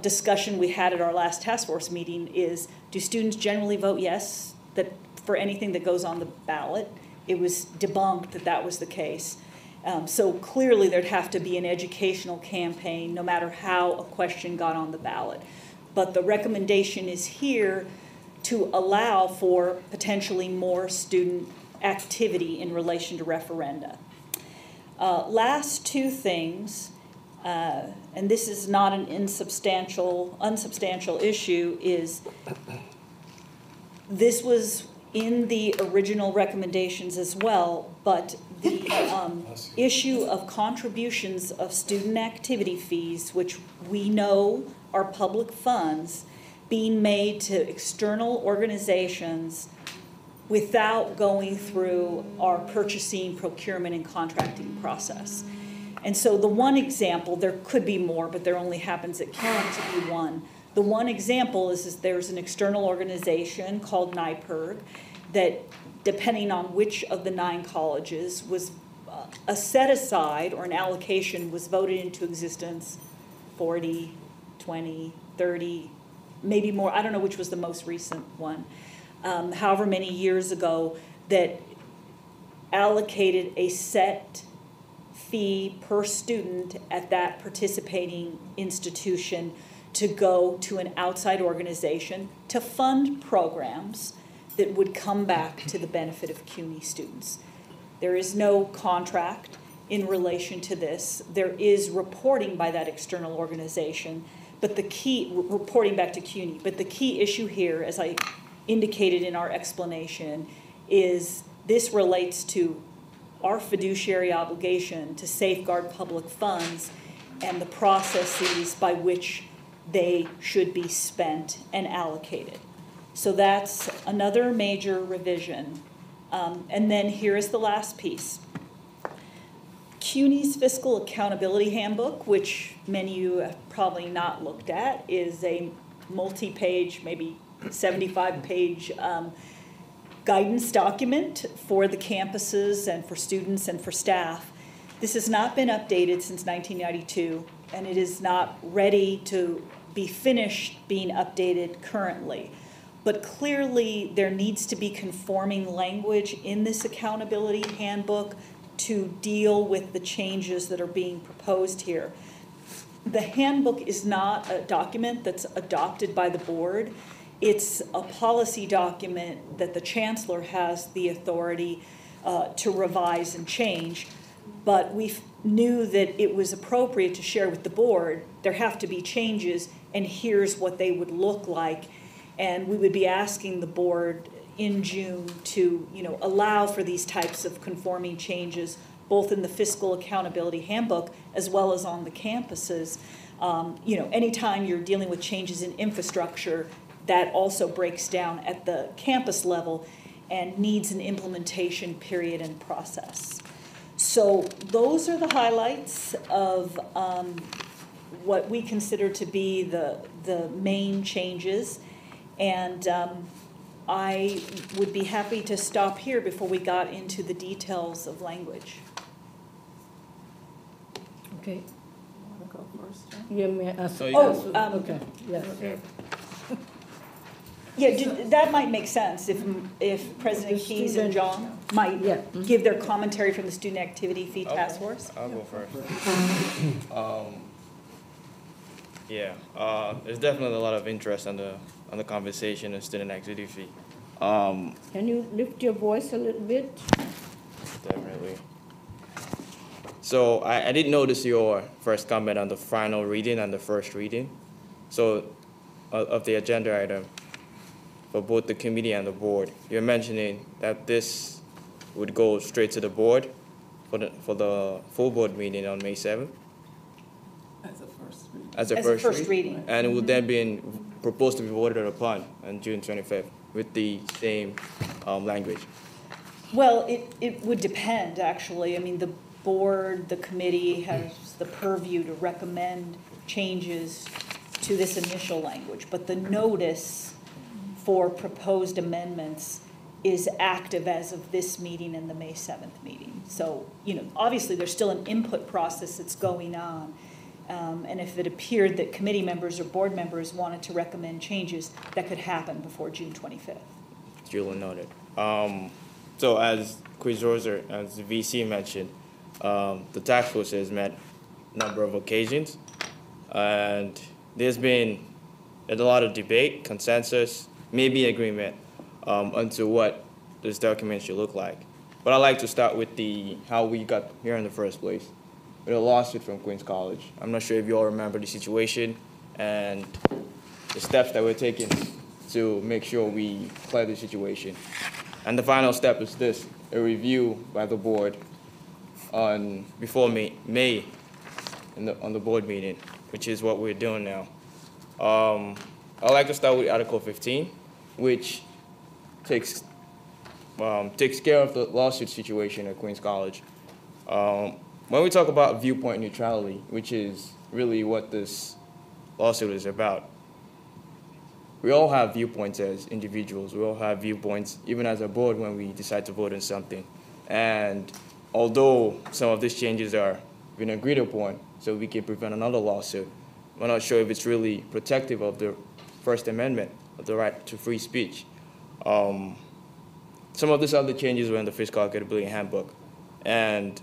Discussion we had at our last task force meeting is, do students generally vote yes for anything that goes on the ballot? It was debunked that that was the case. So clearly there'd have to be an educational campaign no matter how a question got on the ballot. But the recommendation is here to allow for potentially more student activity in relation to referenda. Last two things, and this is not an unsubstantial issue, is this was in the original recommendations as well, but the issue of contributions of student activity fees, which we know are public funds, being made to external organizations without going through our purchasing, procurement, and contracting process. And so the one example, there could be more, but there only happens at CUNY to be one. The one example is there's an external organization called NYPIRG that, depending on which of the 9 colleges, was a set-aside or an allocation was voted into existence, 40, 20, 30, maybe more, I don't know which was the most recent one, however many years ago, that allocated a set fee per student at that participating institution to go to an outside organization to fund programs that would come back to the benefit of CUNY students. There is no contract in relation to this. There is reporting by that external organization, But the key, reporting back to CUNY, but the key issue here, as I indicated in our explanation, is this relates to our fiduciary obligation to safeguard public funds and the processes by which they should be spent and allocated. So that's another major revision. And then here is the last piece. CUNY's Fiscal Accountability Handbook, which many of you have probably not looked at, is a multi-page, maybe 75-page guidance document for the campuses and for students and for staff. This has not been updated since 1992, and it is not ready to be finished being updated currently. But clearly, there needs to be conforming language in this accountability handbook to deal with the changes that are being proposed here. The handbook is not a document that's adopted by the board. It's a policy document that the chancellor has the authority to revise and change, but we knew that it was appropriate to share with the board there have to be changes and here's what they would look like, and we would be asking the board in June to, you know, allow for these types of conforming changes, both in the Fiscal Accountability Handbook as well as on the campuses. You know, anytime you're dealing with changes in infrastructure, that also breaks down at the campus level and needs an implementation period and process. So those are the highlights of what we consider to be the main changes, and I would be happy to stop here before we got into the details of language. Okay. Want to go first? Yeah, may I ask? So, yeah. Oh, okay. Yes. Okay. Yeah, that might make sense if President Keyes and John might give their commentary from the Student Activity Fee Task Force. I'll go first. There's definitely a lot of interest on the conversation of student activity fee. Can you lift your voice a little bit? Definitely. So I did notice your first comment on the final reading and the first reading. So of the agenda item for both the committee and the board, you're mentioning that this would go straight to the board for the full board meeting on May 7th. As a first reading. And it would then be proposed to be voted upon on June 25th with the same language. Well, it would depend, actually. I mean, the board, the committee has the purview to recommend changes to this initial language, but the notice for proposed amendments is active as of this meeting and the May 7th meeting. So, you know, obviously there's still an input process that's going on. And if it appeared that committee members or board members wanted to recommend changes, that could happen before June 25th. Julie noted. So as Quiz Roser, as the VC mentioned, the task force has met a number of occasions, and there's been a lot of debate, consensus, maybe agreement onto what this document should look like. But I'd like to start with how we got here in the first place. With a lawsuit from Queens College. I'm not sure if you all remember the situation and the steps that were taken to make sure we clear the situation. And the final step is this, a review by the board before May on the board meeting, which is what we're doing now. I'd like to start with Article 15, which takes care of the lawsuit situation at Queens College. When we talk about viewpoint neutrality, which is really what this lawsuit is about, we all have viewpoints as individuals. We all have viewpoints, even as a board, when we decide to vote on something. And although some of these changes are being agreed upon so we can prevent another lawsuit, we're not sure if it's really protective of the First Amendment, of the right to free speech. Some of these other changes were in the Fiscal Accountability Handbook. And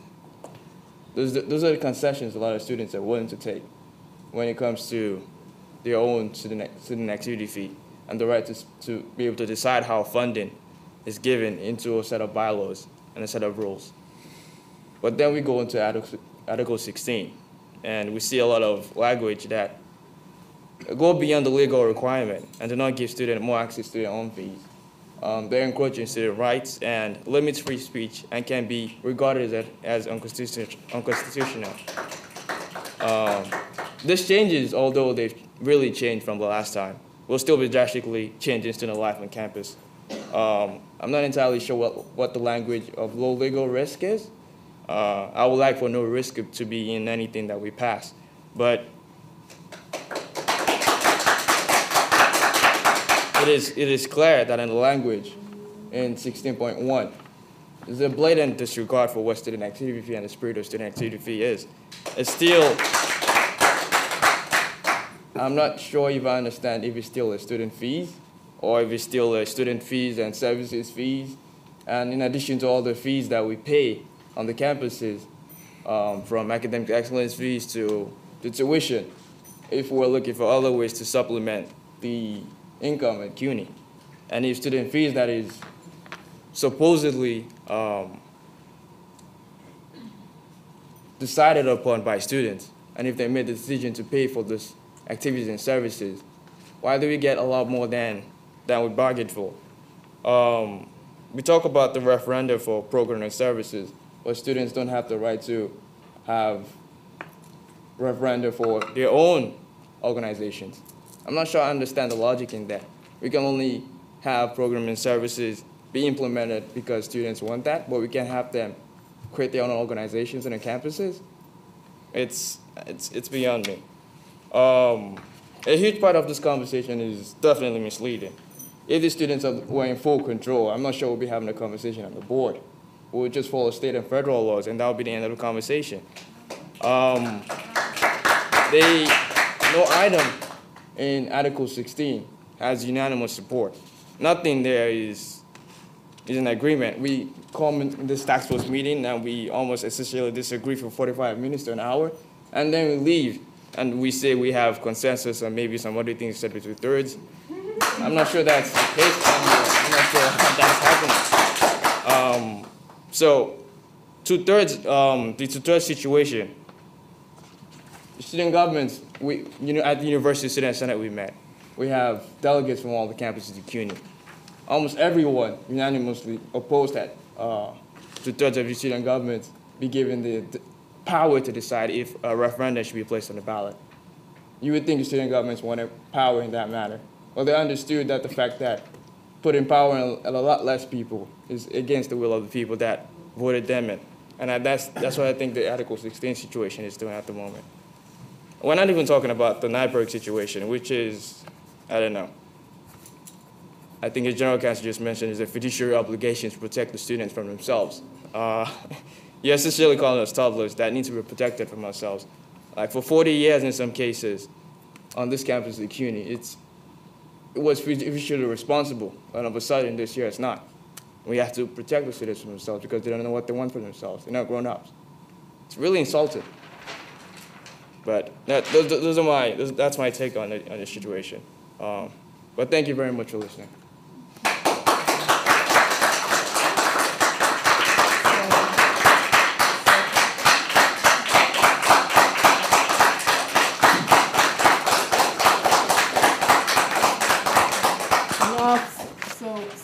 those are the concessions a lot of students are willing to take when it comes to their own student activity fee and the right to be able to decide how funding is given into a set of bylaws and a set of rules. But then we go into Article 16, and we see a lot of language that go beyond the legal requirement and do not give students more access to their own fees. They're encroaching student rights and limits free speech and can be regarded as unconstitutional. This changes, although they've really changed from the last time, will still be drastically changing student life on campus. I'm not entirely sure what the language of low legal risk is. I would like for no risk to be in anything that we pass, but it is clear that in the language in 16.1, there's a blatant disregard for what student activity fee and the spirit of student activity fee is. It's still, I'm not sure if I understand if it's still a student fees or if it's still a student fees and services fees. And in addition to all the fees that we pay on the campuses, from academic excellence fees to the tuition, if we're looking for other ways to supplement the income at CUNY. And if student fees that is supposedly decided upon by students, and if they made the decision to pay for this activities and services, why do we get a lot more than we bargained for? We talk about the referendum for program and services, but students don't have the right to have referenda for their own organizations. I'm not sure I understand the logic in that. We can only have programming services be implemented because students want that, but we can't have them create their own organizations on their campuses. It's beyond me. A huge part of this conversation is definitely misleading. If the students were in full control, I'm not sure we'll be having a conversation on the board. We'll just follow state and federal laws, and that'll be the end of the conversation. No item in Article 16 has unanimous support. Nothing there is an agreement. We come in this task force meeting and we almost essentially disagree for 45 minutes to an hour, and then we leave and we say we have consensus and maybe some other things said with 2/3. I'm not sure that's the case. I'm not sure how that's happening. So 2/3, the 2/3 situation, student governments, at the University Student Senate we met. We have delegates from all the campuses at CUNY. Almost everyone unanimously opposed that 2/3 of the student government be given the power to decide if a referendum should be placed on the ballot. You would think the student governments wanted power in that matter. Well, they understood that the fact that putting power in a lot less people is against the will of the people that voted them in. And that's what I think the Article 16 situation is doing at the moment. We're not even talking about the NYPIRG situation, which is, I don't know. I think as General Counsel just mentioned, is a fiduciary obligation to protect the students from themselves. You're essentially calling us toddlers that need to be protected from ourselves. Like for 40 years in some cases, on this campus at CUNY, it was fiduciarily responsible, and all of a sudden this year it's not. We have to protect the students from themselves because they don't know what they want for themselves. They're not grown-ups. It's really insulting. But that's my take on the situation. But thank you very much for listening.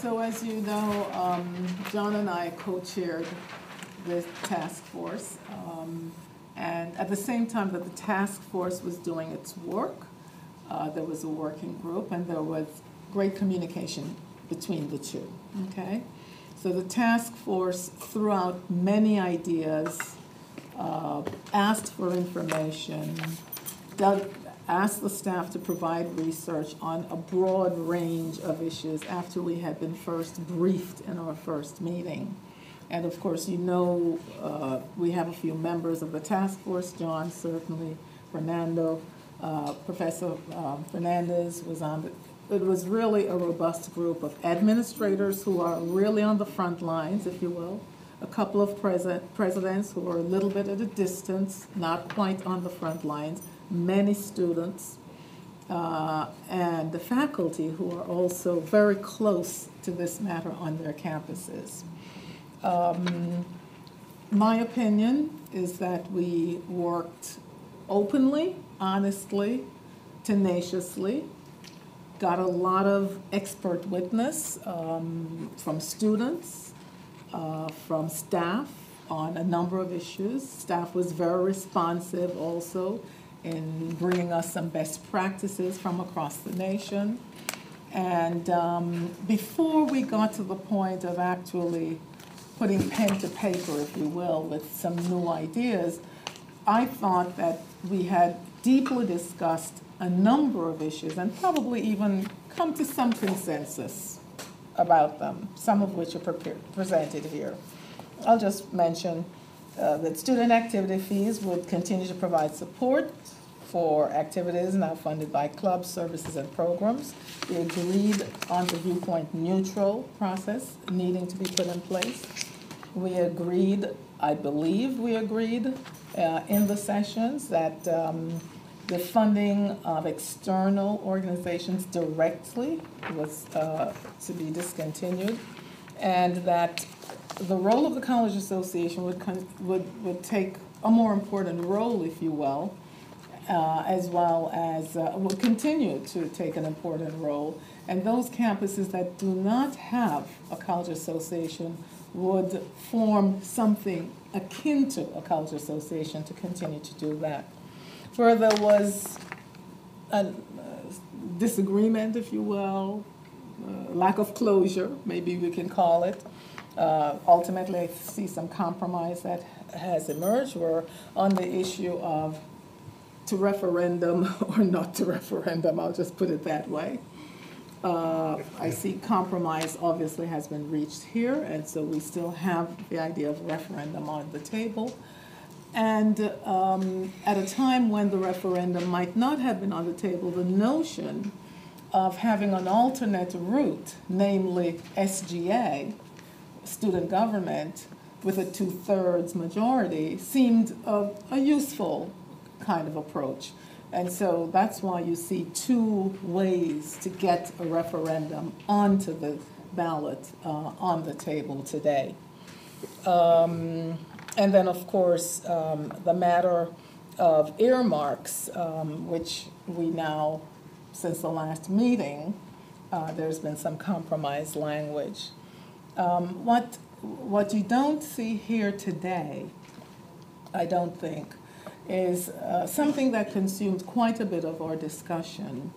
So as you know, John and I co-chaired this task force. And at the same time that the task force was doing its work, there was a working group, and there was great communication between the two, okay? So the task force threw out many ideas, asked for information, asked the staff to provide research on a broad range of issues after we had been first briefed in our first meeting. And of course, you know, we have a few members of the task force, John certainly, Fernando, Professor Fernandez was on the, it was really a robust group of administrators who are really on the front lines, if you will, a couple of presidents who are a little bit at a distance, not quite on the front lines, many students, and the faculty who are also very close to this matter on their campuses. My opinion is that we worked openly, honestly, tenaciously, got a lot of expert witness from students, from staff on a number of issues. Staff was very responsive also in bringing us some best practices from across the nation. And before we got to the point of actually putting pen to paper, if you will, with some new ideas, I thought that we had deeply discussed a number of issues and probably even come to some consensus about them, some of which are presented here. I'll just mention that student activity fees would continue to provide support for activities now funded by clubs, services, and programs. We agreed on the viewpoint neutral process needing to be put in place. We agreed, I believe we agreed in the sessions that the funding of external organizations directly was to be discontinued, and that the role of the College Association would take a more important role, if you will, as well as would continue to take an important role. And those campuses that do not have a college association would form something akin to a college association to continue to do that. Further was a disagreement, if you will, lack of closure, maybe we can call it. Ultimately, I see some compromise that has emerged were on the issue of to referendum or not to referendum, I'll just put it that way. I see compromise obviously has been reached here, and so we still have the idea of referendum on the table. And at a time when the referendum might not have been on the table, the notion of having an alternate route, namely SGA, student government, with a two-thirds majority, seemed a useful kind of approach. And so that's why you see two ways to get a referendum onto the ballot on the table today. And then, of course, the matter of earmarks, which we now, since the last meeting, there's been some compromise language. What you don't see here today, I don't think, is something that consumed quite a bit of our discussion,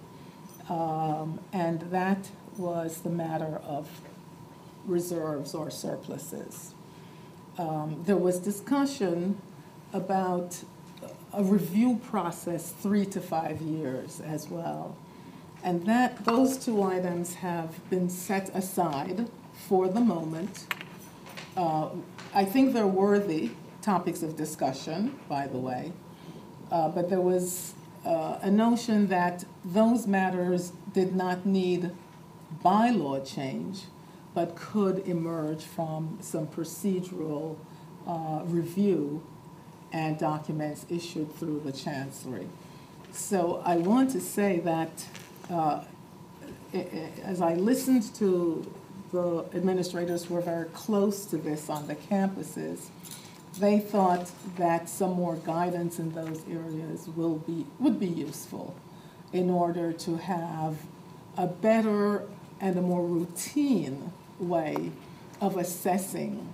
and that was the matter of reserves or surpluses. There was discussion about a review process 3 to 5 years as well, and that those two items have been set aside for the moment. I think they're worthy topics of discussion, by the way, but there was a notion that those matters did not need bylaw change, but could emerge from some procedural review and documents issued through the Chancellery. So I want to say that as I listened to the administrators who were very close to this on the campuses, they thought that some more guidance in those areas would be useful in order to have a better and a more routine way of assessing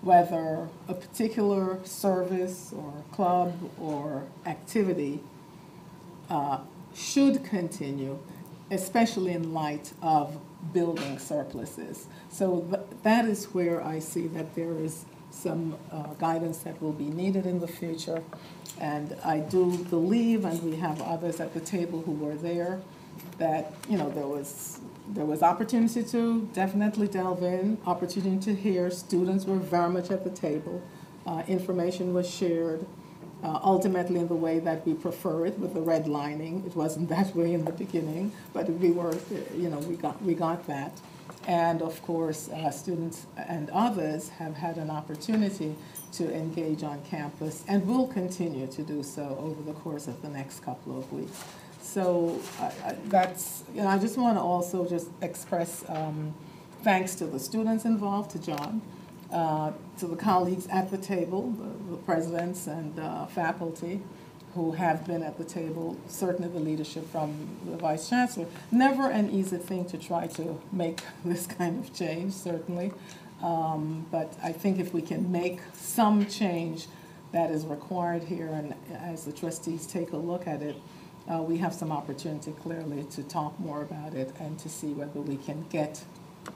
whether a particular service or club or activity should continue, especially in light of building surpluses. So that is where I see that there is some guidance that will be needed in the future. And I do believe, and we have others at the table who were there, that there was opportunity to definitely delve in, opportunity to hear. Students were very much at the table. Information was shared, ultimately in the way that we prefer it, with the redlining. It wasn't that way in the beginning, but we were, we got that. And of course, students and others have had an opportunity to engage on campus and will continue to do so over the course of the next couple of weeks. So that's, I just want to also just express thanks to the students involved, to John, to the colleagues at the table, the presidents and faculty who have been at the table, certainly the leadership from the Vice Chancellor. Never an easy thing to try to make this kind of change, certainly. But I think if we can make some change that is required here, and as the trustees take a look at it, we have some opportunity clearly to talk more about it and to see whether we can get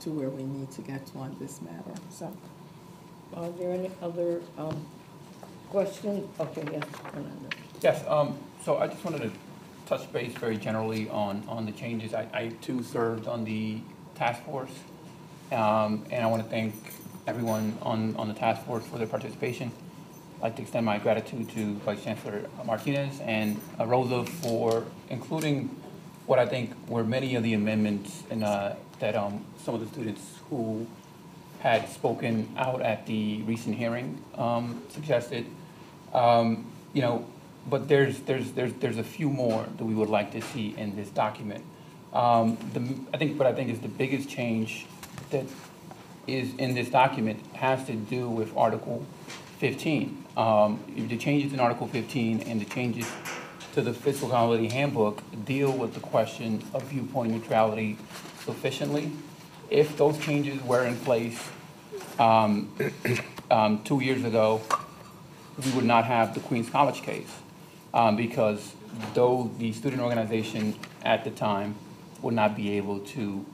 to where we need to get to on this matter. So, are there any other questions? Okay, yes, Fernando. Yes, so I just wanted to touch base very generally on the changes. I too served on the task force, and I want to thank everyone on the task force for their participation. I'd like to extend my gratitude to Vice Chancellor Martinez and Rosa for including what I think were many of the amendments in, that some of the students who had spoken out at the recent hearing suggested. You know, but there's a few more that we would like to see in this document. I think the biggest change that is in this document has to do with Article 15. The changes in Article 15 and the changes to the Fiscal Accountability Handbook deal with the question of viewpoint neutrality sufficiently. If those changes were in place 2 years ago, we would not have the Queens College case, because though the student organization at the time would not be able to,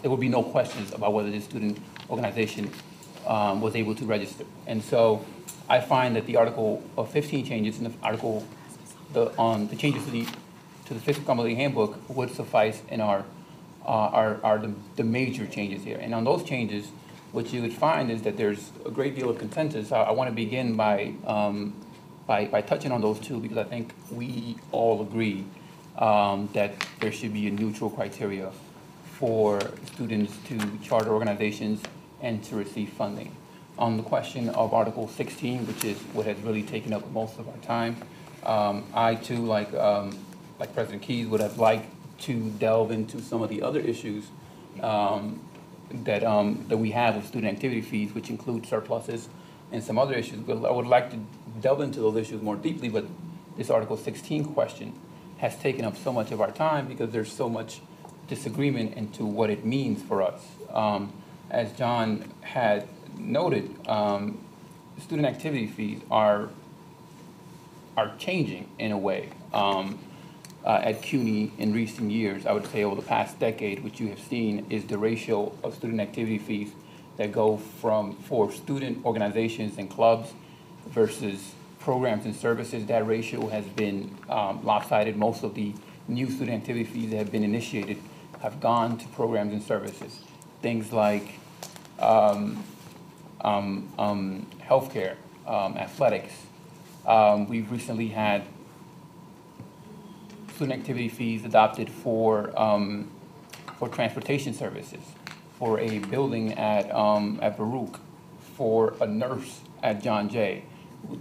there would be no questions about whether the student organization was able to register. And so I find that the Article of 15 changes and the changes to the Fiscal Accountability Handbook would suffice in our are the major changes here. And on those changes, what you would find is that there's a great deal of consensus. I want to begin by touching on those two, because I think we all agree that there should be a neutral criteria for students to charter organizations and to receive funding. On the question of Article 16, which is what has really taken up most of our time, I too, like President Keyes, would have liked to delve into some of the other issues that we have with student activity fees, which include surpluses and some other issues. But I would like to delve into those issues more deeply, but this Article 16 question has taken up so much of our time because there's so much disagreement into what it means for us. As John had noted, student activity fees are changing in a way. At CUNY in recent years, I would say over the past decade, what you have seen is the ratio of student activity fees that go for student organizations and clubs versus programs and services. That ratio has been lopsided. Most of the new student activity fees that have been initiated have gone to programs and services. Things like healthcare, athletics. We've recently had student activity fees adopted for transportation services, for a building at Baruch, for a nurse at John Jay.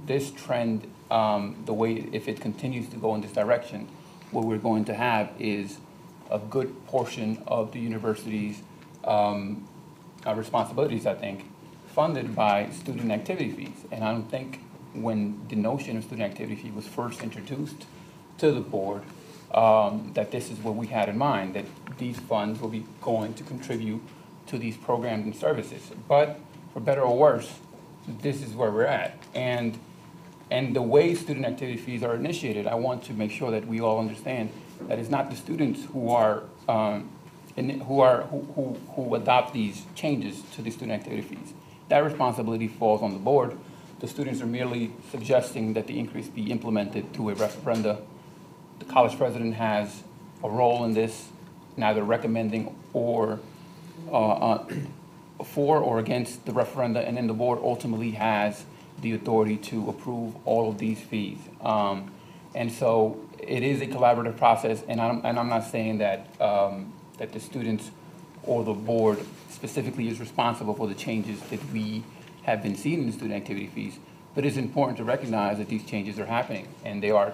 This trend, the way, if it continues to go in this direction, what we're going to have is a good portion of the university's responsibilities, I think, funded by student activity fees. And I don't think when the notion of student activity fee was first introduced to the board, that this is what we had in mind, that these funds will be going to contribute to these programs and services. But for better or worse, this is where we're at. And the way student activity fees are initiated, I want to make sure that we all understand that it's not the students who adopt these changes to the student activity fees. That responsibility falls on the board. The students are merely suggesting that the increase be implemented through a referenda. The college president has a role in this, neither recommending or for or against the referenda, and then the board ultimately has the authority to approve all of these fees. And so it is a collaborative process, and I'm not saying that that the students or the board specifically is responsible for the changes that we have been seen in the student activity fees, but it's important to recognize that these changes are happening, and they are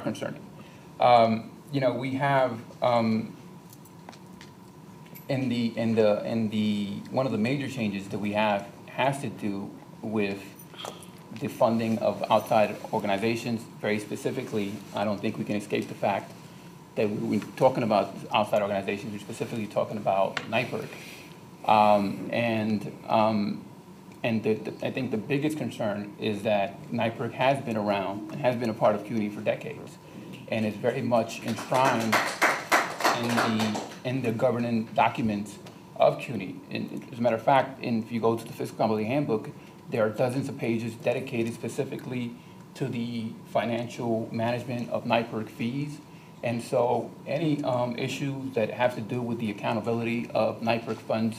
concerning. You know, we have one of the major changes that we have has to do with the funding of outside organizations. Very specifically, I don't think we can escape the fact that we're talking about outside organizations. We're specifically talking about NYPIRG. I think the biggest concern is that NYPIRG has been around and has been a part of CUNY for decades, and is very much enshrined in the governing documents of CUNY. And as a matter of fact, if you go to the Fiscal Accountability Handbook, there are dozens of pages dedicated specifically to the financial management of NYPIRG fees. And so any issues that have to do with the accountability of NYPIRG funds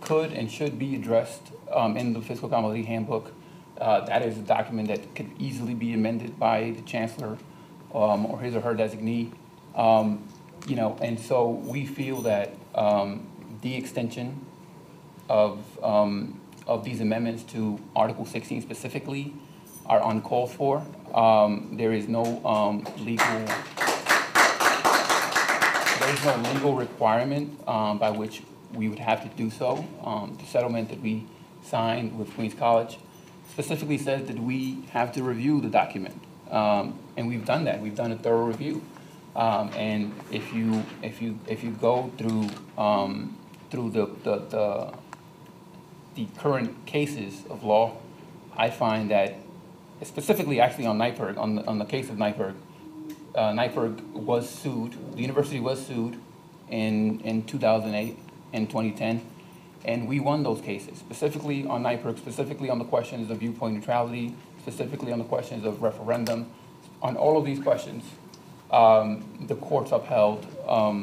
could and should be addressed in the Fiscal Accountability Handbook. That is a document that could easily be amended by the chancellor or his or her designee. And so we feel that the extension of these amendments to Article 16 specifically are uncalled for. There is no legal requirement by which we would have to do so. The settlement that we signed with Queens College specifically says that we have to review the document. And we've done that. We've done a thorough review. And if you go through through the current cases of law, I find that specifically actually on NYPIRG, on the case of NYPIRG, NYPIRG was sued. The university was sued in 2008 and 2010, and we won those cases, specifically on NYPIRG, specifically on the questions of viewpoint neutrality, specifically on the questions of referendum. On all of these questions, the courts upheld our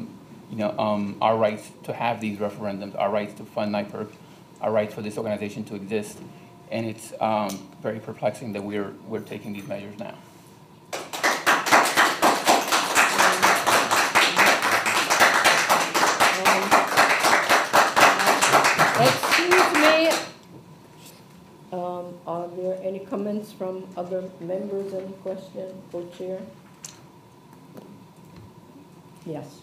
rights to have these referendums, our rights to fund NYPIRG, our rights for this organization to exist, and it's very perplexing that we're taking these measures now. Are there any comments from other members? Any question, co-chair? Yes.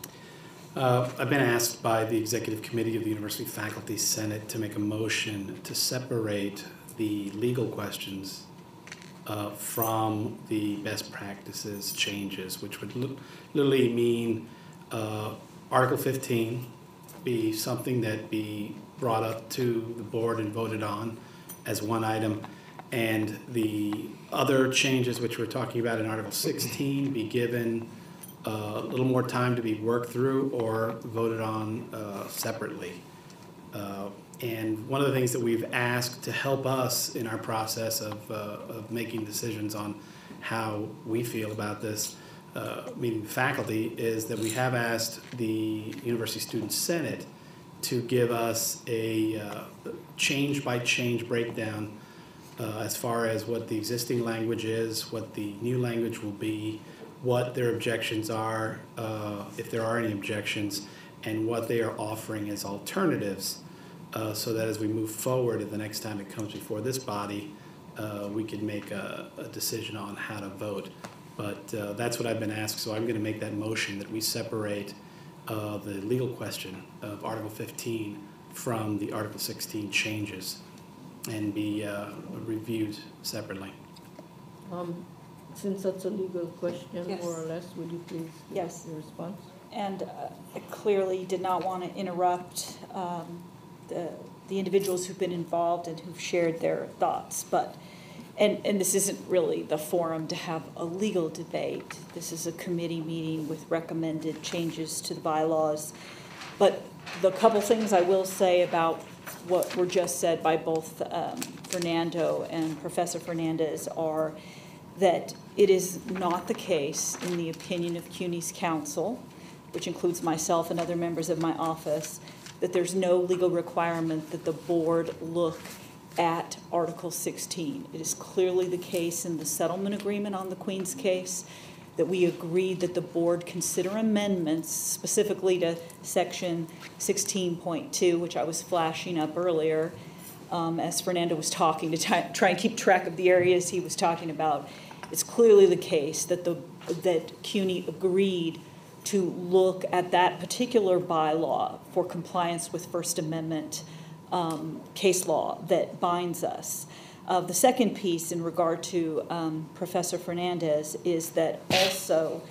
I've been asked by the Executive Committee of the University Faculty Senate to make a motion to separate the legal questions from the best practices changes, which would literally mean Article 15 be something that be brought up to the board and voted on as one item, and the other changes which we're talking about in Article 16 be given a little more time to be worked through or voted on separately. And one of the things that we've asked to help us in our process of making decisions on how we feel about this, meaning the faculty, is that we have asked the University Student Senate to give us a change-by-change breakdown as far as what the existing language is, what the new language will be, what their objections are, if there are any objections, and what they are offering as alternatives, so that as we move forward, the next time it comes before this body, we can make a decision on how to vote. But that's what I've been asked, so I'm going to make that motion that we separate the legal question of Article 15 from the Article 16 changes and be reviewed separately. Since that's a legal question, yes, more or less, would you please give yes your response? And I clearly did not want to interrupt the individuals who've been involved and who've shared their thoughts, but and this isn't really the forum to have a legal debate. This is a committee meeting with recommended changes to the bylaws. But the couple things I will say about what were just said by both Fernando and Professor Fernandez are that it is not the case, in the opinion of CUNY's council, which includes myself and other members of my office, that there's no legal requirement that the board look at Article 16. It is clearly the case in the settlement agreement on the Queen's case that we agreed that the board consider amendments specifically to Section 16.2, which I was flashing up earlier as Fernando was talking, to try and keep track of the areas he was talking about. It's clearly the case that that CUNY agreed to look at that particular bylaw for compliance with First Amendment case law that binds us. The second piece in regard to Professor Fernandez is that also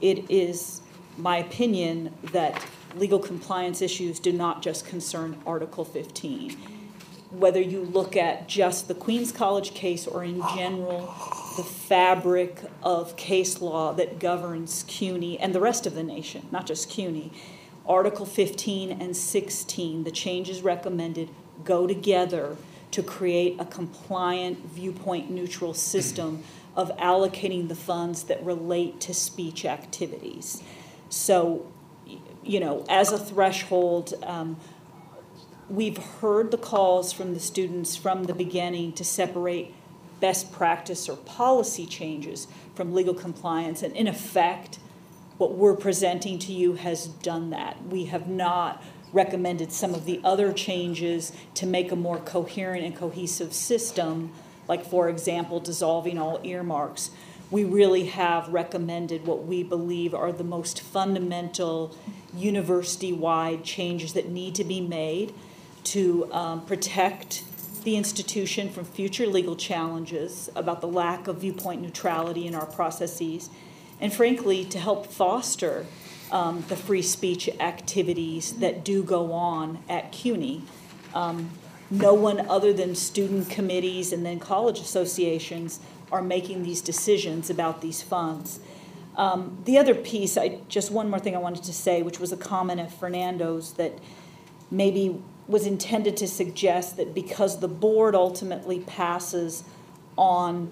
it is my opinion that legal compliance issues do not just concern Article 15. Whether you look at just the Queens College case or in general the fabric of case law that governs CUNY and the rest of the nation, not just CUNY, Article 15 and 16, the changes recommended, go together to create a compliant, viewpoint-neutral system of allocating the funds that relate to speech activities. So, you know, as a threshold, we've heard the calls from the students from the beginning to separate best practice or policy changes from legal compliance, and in effect, what we're presenting to you has done that. We have not recommended some of the other changes to make a more coherent and cohesive system, like, for example, dissolving all earmarks. We really have recommended what we believe are the most fundamental university-wide changes that need to be made to protect the institution from future legal challenges about the lack of viewpoint neutrality in our processes, and frankly, to help foster the free speech activities that do go on at CUNY. No one other than student committees and then college associations are making these decisions about these funds. The other piece, just one more thing I wanted to say, which was a comment of Fernando's that maybe was intended to suggest that because the board ultimately passes on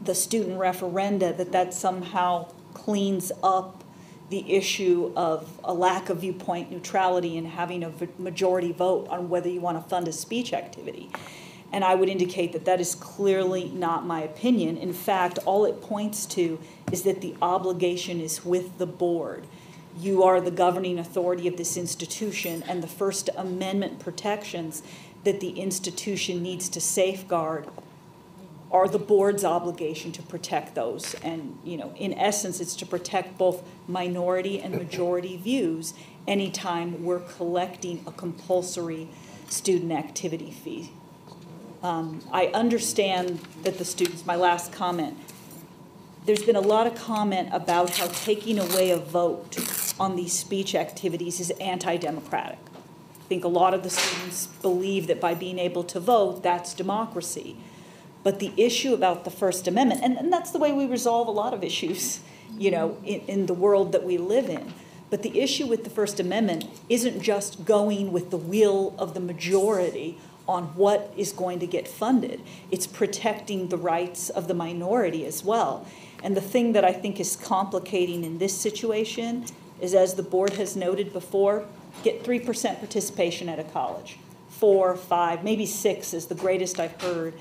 the student referenda, that somehow cleans up the issue of a lack of viewpoint neutrality and having a majority vote on whether you want to fund a speech activity. And I would indicate that that is clearly not my opinion. In fact, all it points to is that the obligation is with the board. You are the governing authority of this institution, and the First Amendment protections that the institution needs to safeguard are the board's obligation to protect those. And, you know, in essence, it's to protect both minority and majority views anytime we're collecting a compulsory student activity fee. I understand that the students, my last comment, there's been a lot of comment about how taking away a vote on these speech activities is anti-democratic. I think a lot of the students believe that by being able to vote, that's democracy. But the issue about the First Amendment, and that's the way we resolve a lot of issues, you know, in the world that we live in. But the issue with the First Amendment isn't just going with the will of the majority on what is going to get funded. It's protecting the rights of the minority as well. And the thing that I think is complicating in this situation is, as the board has noted before, get 3% participation at a college. 4, 5, maybe 6 is the greatest I've heard.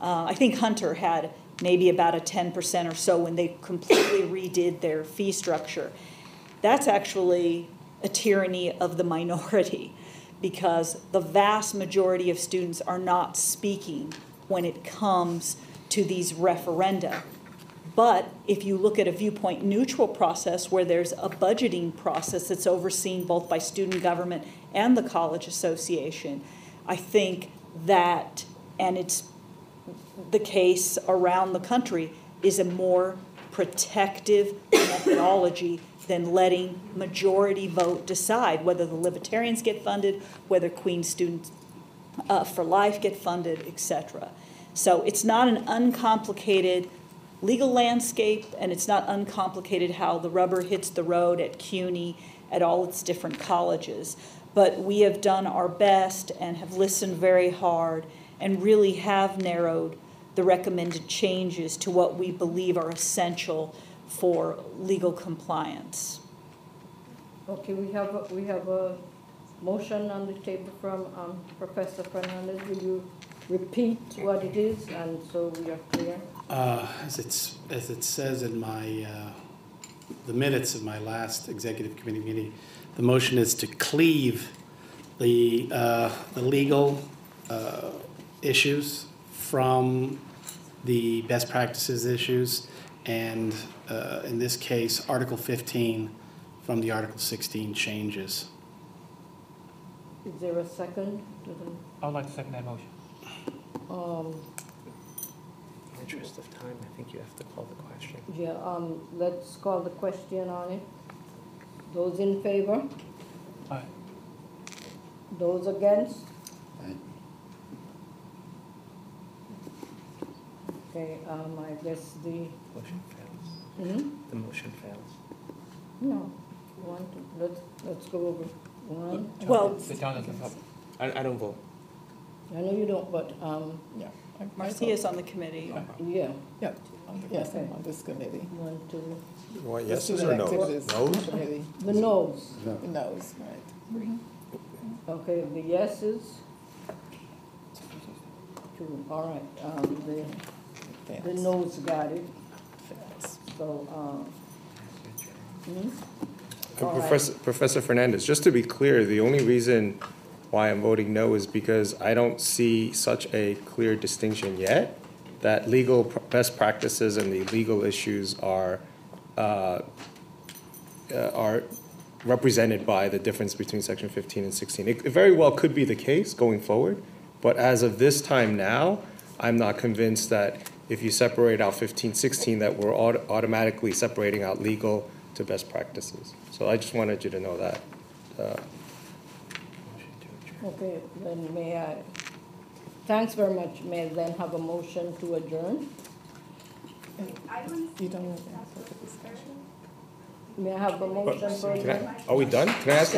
I think Hunter had maybe about a 10% or so when they completely redid their fee structure. That's actually a tyranny of the minority, because the vast majority of students are not speaking when it comes to these referenda. But if you look at a viewpoint neutral process where there's a budgeting process that's overseen both by student government and the college association, I think that, and it's the case around the country, is a more protective methodology than letting majority vote decide whether the Libertarians get funded, whether Queen's Students for Life get funded, et cetera. So it's not an uncomplicated legal landscape, and it's not uncomplicated how the rubber hits the road at CUNY, at all its different colleges. But we have done our best and have listened very hard and really have narrowed the recommended changes to what we believe are essential for legal compliance. Okay, we have a motion on the table from Professor Fernandez. Will you repeat what it is, and so we are clear? As it says in my the minutes of my last executive committee meeting, the motion is to cleave the legal issues from the best practices issues, and in this case, Article 15 from the Article 16 changes. Is there a second? I'd like to second that motion. interest of time, I think you have to call the question. Yeah, let's call the question on it. Those in favor? Aye. Those against? Aye. Okay, I guess the motion fails. Mm-hmm. The motion fails. No. One, two, let's go over. One. Well, sit down at the top. I don't vote. I know you don't, but yeah. Marcia's on the committee. Yeah. Yeah. Yes, I'm on this committee. One, two. Well, yeses or noes? Noes? The noes. No. The noes, right. Mm-hmm. Okay, the yeses. Two. All right. The noes got it. So. Professor Fernandez, just to be clear, the only reason why I'm voting no is because I don't see such a clear distinction yet that legal best practices and the legal issues are represented by the difference between Section 15 and 16. It very well could be the case going forward, but as of this time now, I'm not convinced that if you separate out 15, 16, that we're automatically separating out legal to best practices. So I just wanted you to know that. Okay, then may I? Thanks very much. May I then have a motion to adjourn? You don't have to ask for the discussion. May I have a motion for adjourn? Are we done? Can I ask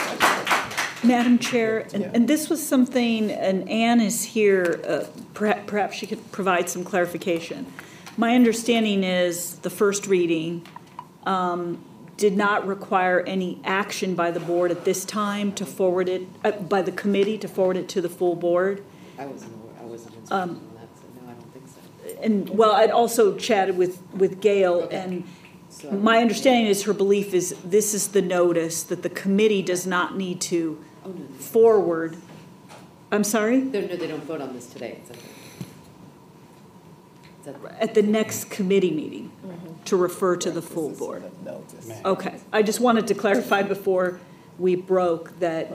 a question? Madam Chair, and this was something, and Anne is here, perhaps she could provide some clarification. My understanding is the first reading did not require any action by the board at this time to forward it, by the committee to forward it to the full board. I wasn't instructed on that, so no, I don't think so. And well, I'd also chatted with Gail, okay. And so, my understanding is her belief is this is the notice that the committee does not need to forward. I'm sorry? No, they don't vote on this today. It's okay. At the next committee meeting to refer to the full board. Okay, I just wanted to clarify before we broke that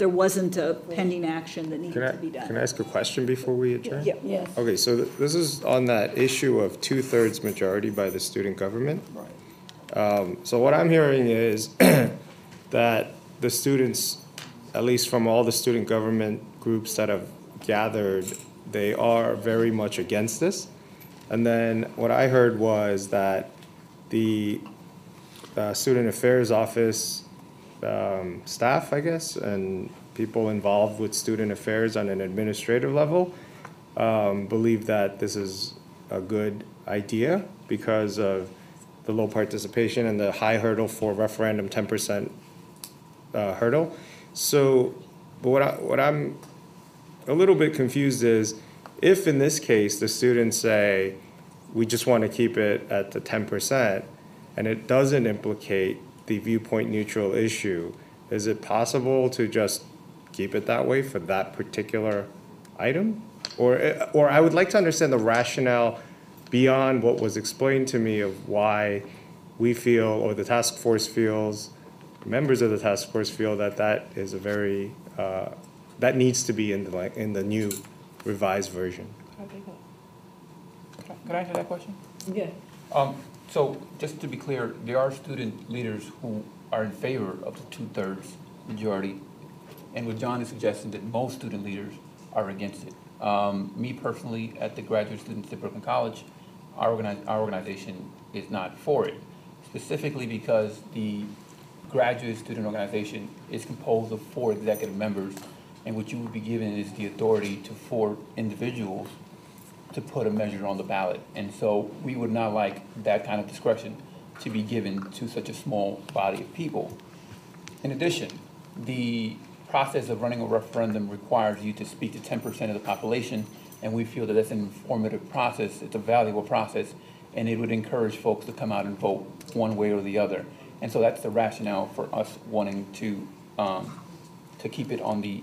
there wasn't a pending action that needed to be done. Can I ask a question before we adjourn? Yeah. Yes. Okay, so this is on that issue of 2/3 majority by the student government. Right. So what I'm hearing is that the students, at least from all the student government groups that have gathered, they are very much against this. And then what I heard was that the Student Affairs Office staff, I guess, and people involved with student affairs on an administrative level believe that this is a good idea because of the low participation and the high hurdle for referendum, 10% hurdle. So but what I'm a little bit confused is, if in this case the students say, we just want to keep it at the 10% and it doesn't implicate the viewpoint neutral issue, is it possible to just keep it that way for that particular item? Or I would like to understand the rationale beyond what was explained to me of why we feel, or the task force feels, members of the task force feel that that is a very, that needs to be in the new revised version. Can I answer that question? Yeah. So just to be clear, there are student leaders who are in favor of the 2/3 majority, and what John is suggesting that most student leaders are against it. Me personally, at the graduate students at Brooklyn College, our organization is not for it, specifically because the graduate student organization is composed of 4 executive members. And what you would be given is the authority to 4 individuals to put a measure on the ballot. And so we would not like that kind of discretion to be given to such a small body of people. In addition, the process of running a referendum requires you to speak to 10% of the population, and we feel that that's an informative process, it's a valuable process, and it would encourage folks to come out and vote one way or the other. And so that's the rationale for us wanting to keep it on the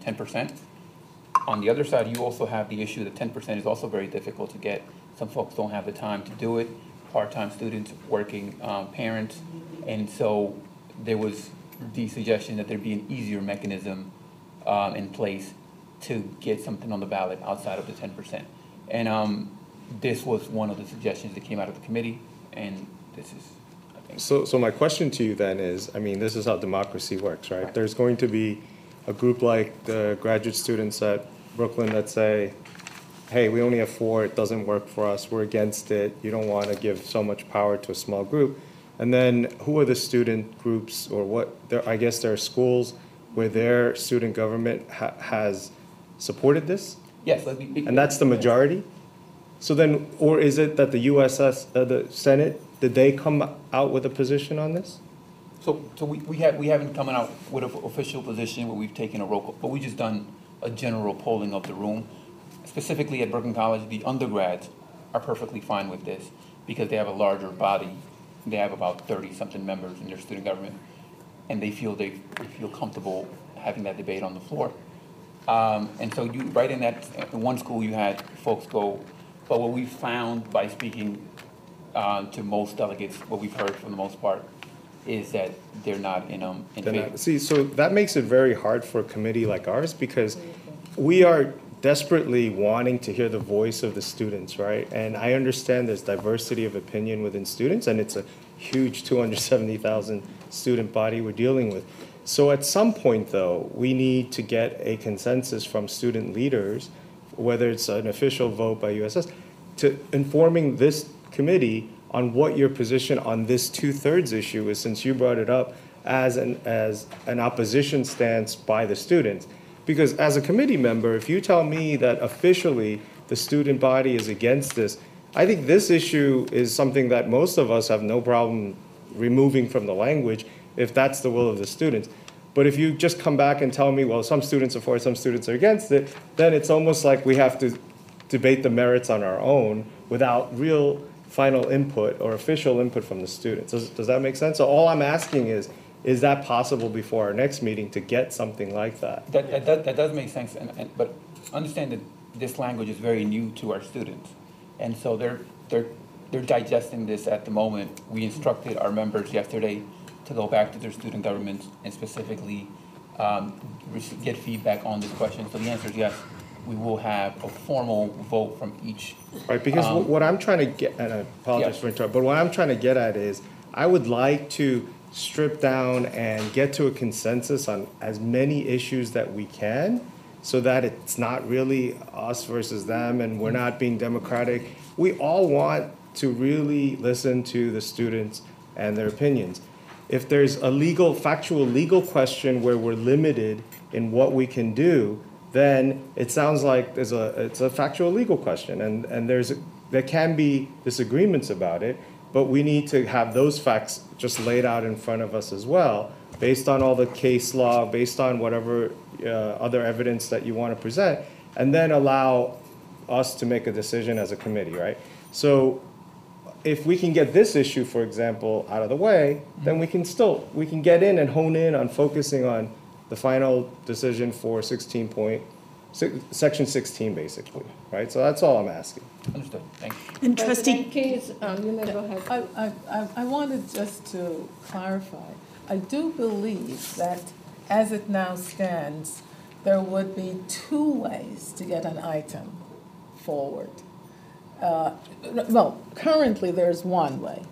10%. On the other side, you also have the issue that 10% is also very difficult to get. Some folks don't have the time to do it, part-time students, working parents. And so there was the suggestion that there be an easier mechanism in place to get something on the ballot outside of the 10%. And this was one of the suggestions that came out of the committee, and this is, I think. So my question to you then is, I mean, this is how democracy works, right? There's going to be a group like the graduate students at Brooklyn that say, hey, we only have four, it doesn't work for us, we're against it, you don't want to give so much power to a small group. And then who are the student groups, or what, I guess there are schools where their student government has supported this? Yes. And that's the majority? So then, or is it that the USS, the Senate, did they come out with a position on this? So we haven't come out with an official position where we've taken a roll call, but we've just done a general polling of the room. Specifically at Brooklyn College, the undergrads are perfectly fine with this because they have a larger body. They have about 30-something members in their student government, and they feel comfortable having that debate on the floor. And so you, right in that one school you had folks go, but what we found by speaking to most delegates, what we've heard for the most part, is that they're not in favor. See, so that makes it very hard for a committee like ours because we are desperately wanting to hear the voice of the students, right? And I understand there's diversity of opinion within students, and it's a huge 270,000 student body we're dealing with. So at some point, though, we need to get a consensus from student leaders, whether it's an official vote by USS, to informing this committee on what your position on this two-thirds issue is, since you brought it up as an opposition stance by the students. Because as a committee member, if you tell me that officially the student body is against this, I think this issue is something that most of us have no problem removing from the language if that's the will of the students. But if you just come back and tell me, well, some students are for it, some students are against it, then it's almost like we have to debate the merits on our own without real final input or official input from the students. Does that make sense? So all I'm asking is that possible before our next meeting to get something like that? That does make sense, but understand that this language is very new to our students. And so they're digesting this at the moment. We instructed our members yesterday to go back to their student governments and specifically get feedback on this question. So the answer is yes, we will have a formal vote from each. Right, because what I'm trying to get, and I apologize for interrupting, but what I'm trying to get at is I would like to strip down and get to a consensus on as many issues that we can so that it's not really us versus them and we're not being democratic. We all want to really listen to the students and their opinions. If there's a legal, factual legal question where we're limited in what we can do, then it sounds like it's a factual legal question and there can be disagreements about it, but we need to have those facts just laid out in front of us as well, based on all the case law, based on whatever other evidence that you want to present, and then allow us to make a decision as a committee, right? So if we can get this issue, for example, out of the way, then we can get in and hone in on focusing on the final decision for section 16, basically, right? So that's all I'm asking. Understood. Thank you. And Trustee Keyes, you may go ahead. I wanted just to clarify. I do believe that as it now stands, there would be two ways to get an item forward. Well, currently there's one way.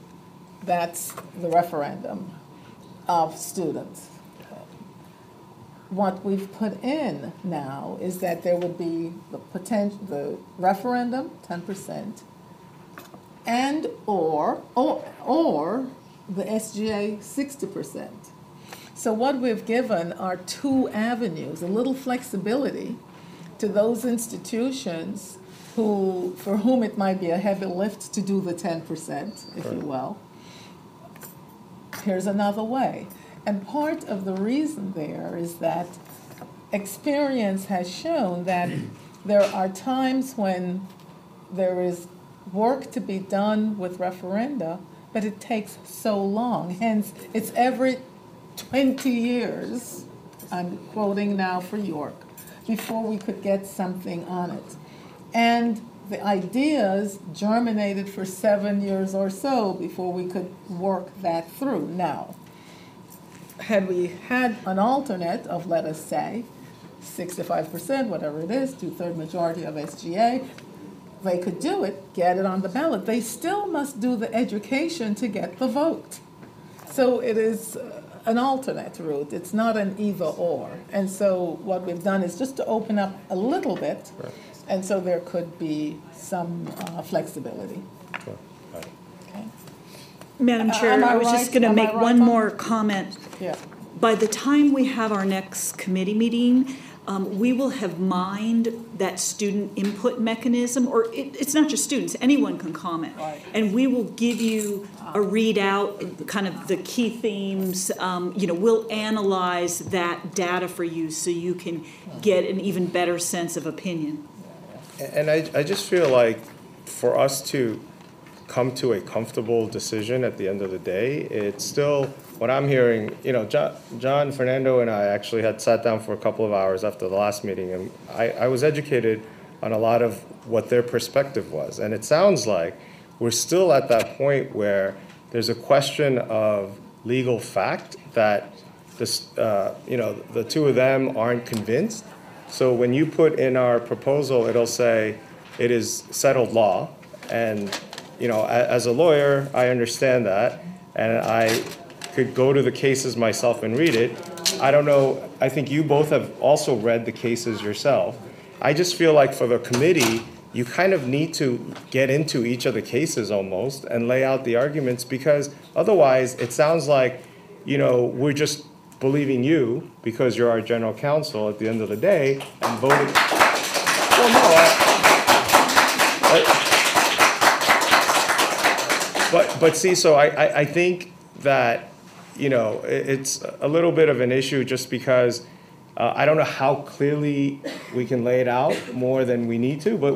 That's the referendum of students. What we've put in now is that there would be the referendum, 10%, and or the SGA, 60%. So what we've given are two avenues, a little flexibility to those institutions for whom it might be a heavy lift to do the 10%, if you will. Here's another way. And part of the reason there is that experience has shown that there are times when there is work to be done with referenda, but it takes so long. Hence, it's every 20 years, I'm quoting now for York, before we could get something on it. And the ideas germinated for 7 years or so before we could work that through now. Had we had an alternate of, let us say, 65%, whatever it is, two-third majority of SGA, they could do it, get it on the ballot. They still must do the education to get the vote. So it is an alternate route. It's not an either or. And so what we've done is just to open up a little bit, right. And so there could be some flexibility. Sure. Right. Okay. Madam Chair, I was right? just going to make one more comment. Yeah. By the time we have our next committee meeting, we will have mined that student input mechanism, or it's not just students, anyone can comment. Right. And we will give you a readout, kind of the key themes. You know, we'll analyze that data for you so you can get an even better sense of opinion. And I just feel like for us to come to a comfortable decision at the end of the day, it's still... What I'm hearing, you know, John, Fernando, and I actually had sat down for a couple of hours after the last meeting, and I was educated on a lot of what their perspective was. And it sounds like we're still at that point where there's a question of legal fact that this, you know, the two of them aren't convinced. So when you put in our proposal, it'll say it is settled law. And, you know, as a lawyer, I understand that, and I could go to the cases myself and read it. I don't know, I think you both have also read the cases yourself. I just feel like for the committee, you kind of need to get into each of the cases almost and lay out the arguments, because otherwise it sounds like, you know, we're just believing you because you're our general counsel at the end of the day and voting. Well, no, but see, so I think that, you know, it's a little bit of an issue just because I don't know how clearly we can lay it out more than we need to, but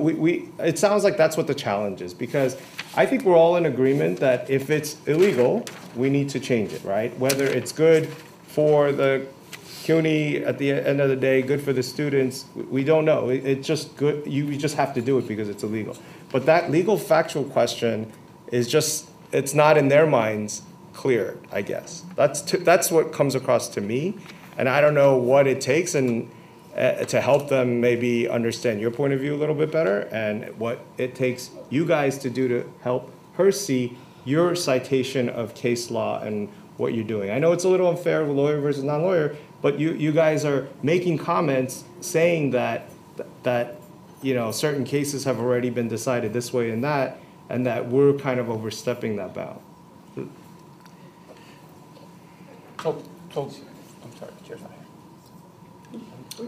it sounds like that's what the challenge is, because I think we're all in agreement that if it's illegal, we need to change it, right? Whether it's good for the CUNY at the end of the day, good for the students, we don't know. It's just good, you just have to do it because it's illegal. But that legal factual question is just, it's not in their minds clear, I guess. That's what comes across to me, and I don't know what it takes and to help them maybe understand your point of view a little bit better, and what it takes you guys to do to help her see your citation of case law and what you're doing. I know it's a little unfair, lawyer versus non-lawyer, but you guys are making comments saying that you know, certain cases have already been decided this way and that, and that we're kind of overstepping that bound. I'm sorry, the chair's not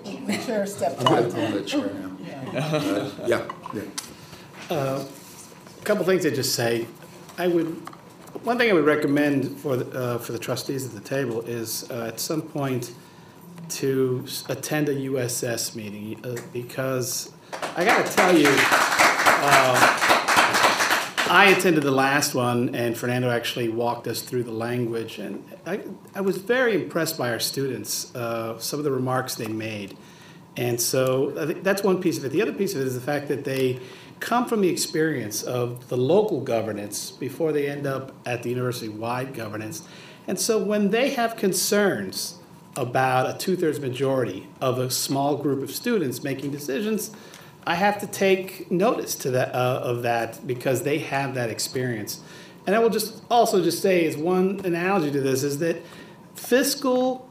here. The chair stepped out. I'm going to chair now. A couple things to just say. One thing I would recommend for the trustees at the table is at some point to attend a USS meeting, because I got to tell you, I attended the last one, and Fernando actually walked us through the language, and I was very impressed by our students, some of the remarks they made. And so I think that's one piece of it. The other piece of it is the fact that they come from the experience of the local governance before they end up at the university-wide governance. And so when they have concerns about a two-thirds majority of a small group of students making decisions, I have to take notice to that, of that, because they have that experience. And I will just also just say, as one analogy to this, is that fiscal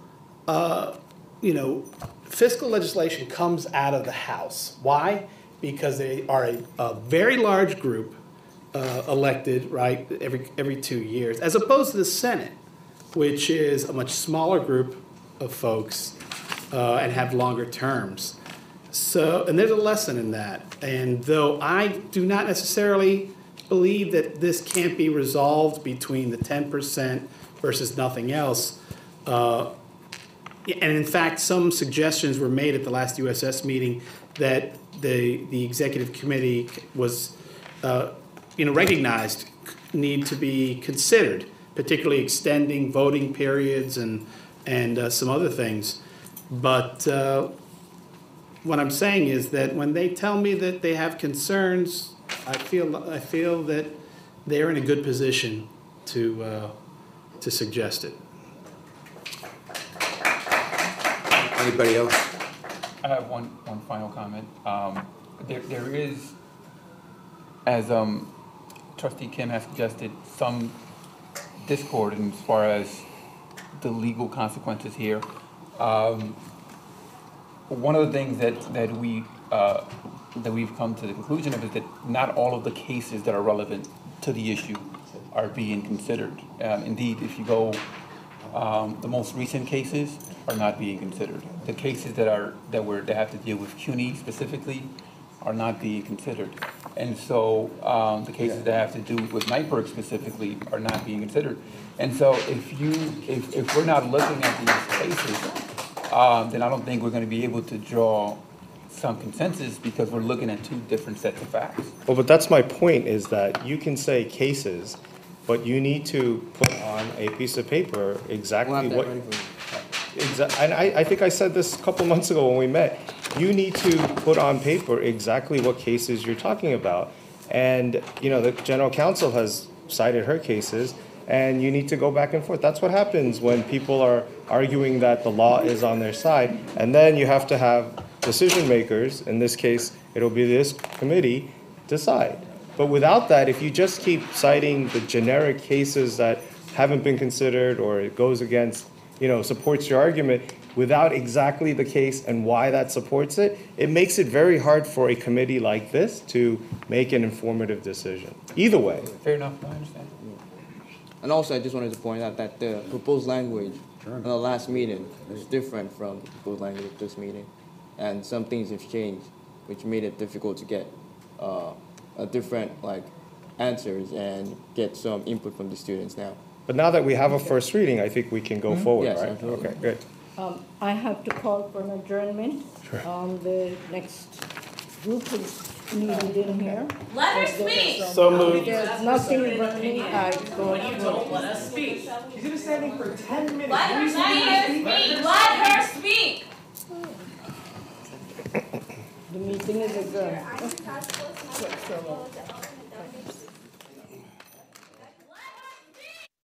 legislation comes out of the House. Why? Because they are a very large group elected, right, every 2 years, as opposed to the Senate, which is a much smaller group of folks and have longer terms. So, and there's a lesson in that. And though I do not necessarily believe that this can't be resolved between the 10% versus nothing else, and in fact, some suggestions were made at the last USS meeting that the executive committee was, recognized need to be considered, particularly extending voting periods and some other things, but. What I'm saying is that when they tell me that they have concerns, I feel that they're in a good position to suggest it. Anybody else? I have one final comment. There is, as Trustee Kim has suggested, some discord in as far as the legal consequences here. One of the things that we've come to the conclusion of is that not all of the cases that are relevant to the issue are being considered. Indeed, if you go, the most recent cases are not being considered. The cases that have to deal with CUNY specifically are not being considered. And so the cases that have to do with NYPIRG specifically are not being considered. And so if we're not looking at these cases, then I don't think we're gonna be able to draw some consensus because we're looking at two different sets of facts. Well, but that's my point, is that you can say cases, but you need to put on a piece of paper exactly what, and I think I said this a couple months ago when we met, you need to put on paper exactly what cases you're talking about. And you know, the general counsel has cited her cases, and you need to go back and forth. That's what happens when people are arguing that the law is on their side, and then you have to have decision makers, in this case, it'll be this committee, decide. But without that, if you just keep citing the generic cases that haven't been considered, or it goes against, you know, supports your argument, without exactly the case and why that supports it, it makes it very hard for a committee like this to make an informative decision. Either way. Fair enough, I understand. And also, I just wanted to point out that the proposed language in the last meeting is different from the proposed language of this meeting. And some things have changed, which made it difficult to get a different answers and get some input from the students now. But now that we have a first reading, I think we can go forward, yes, right? Absolutely. Okay, good. I have to call for an adjournment. Sure. The next group is needed in here. Let her speak! So moved. There's nothing but me. When you don't let us speak. She's been standing for 10 minutes. Let her speak! The meeting is adjourned.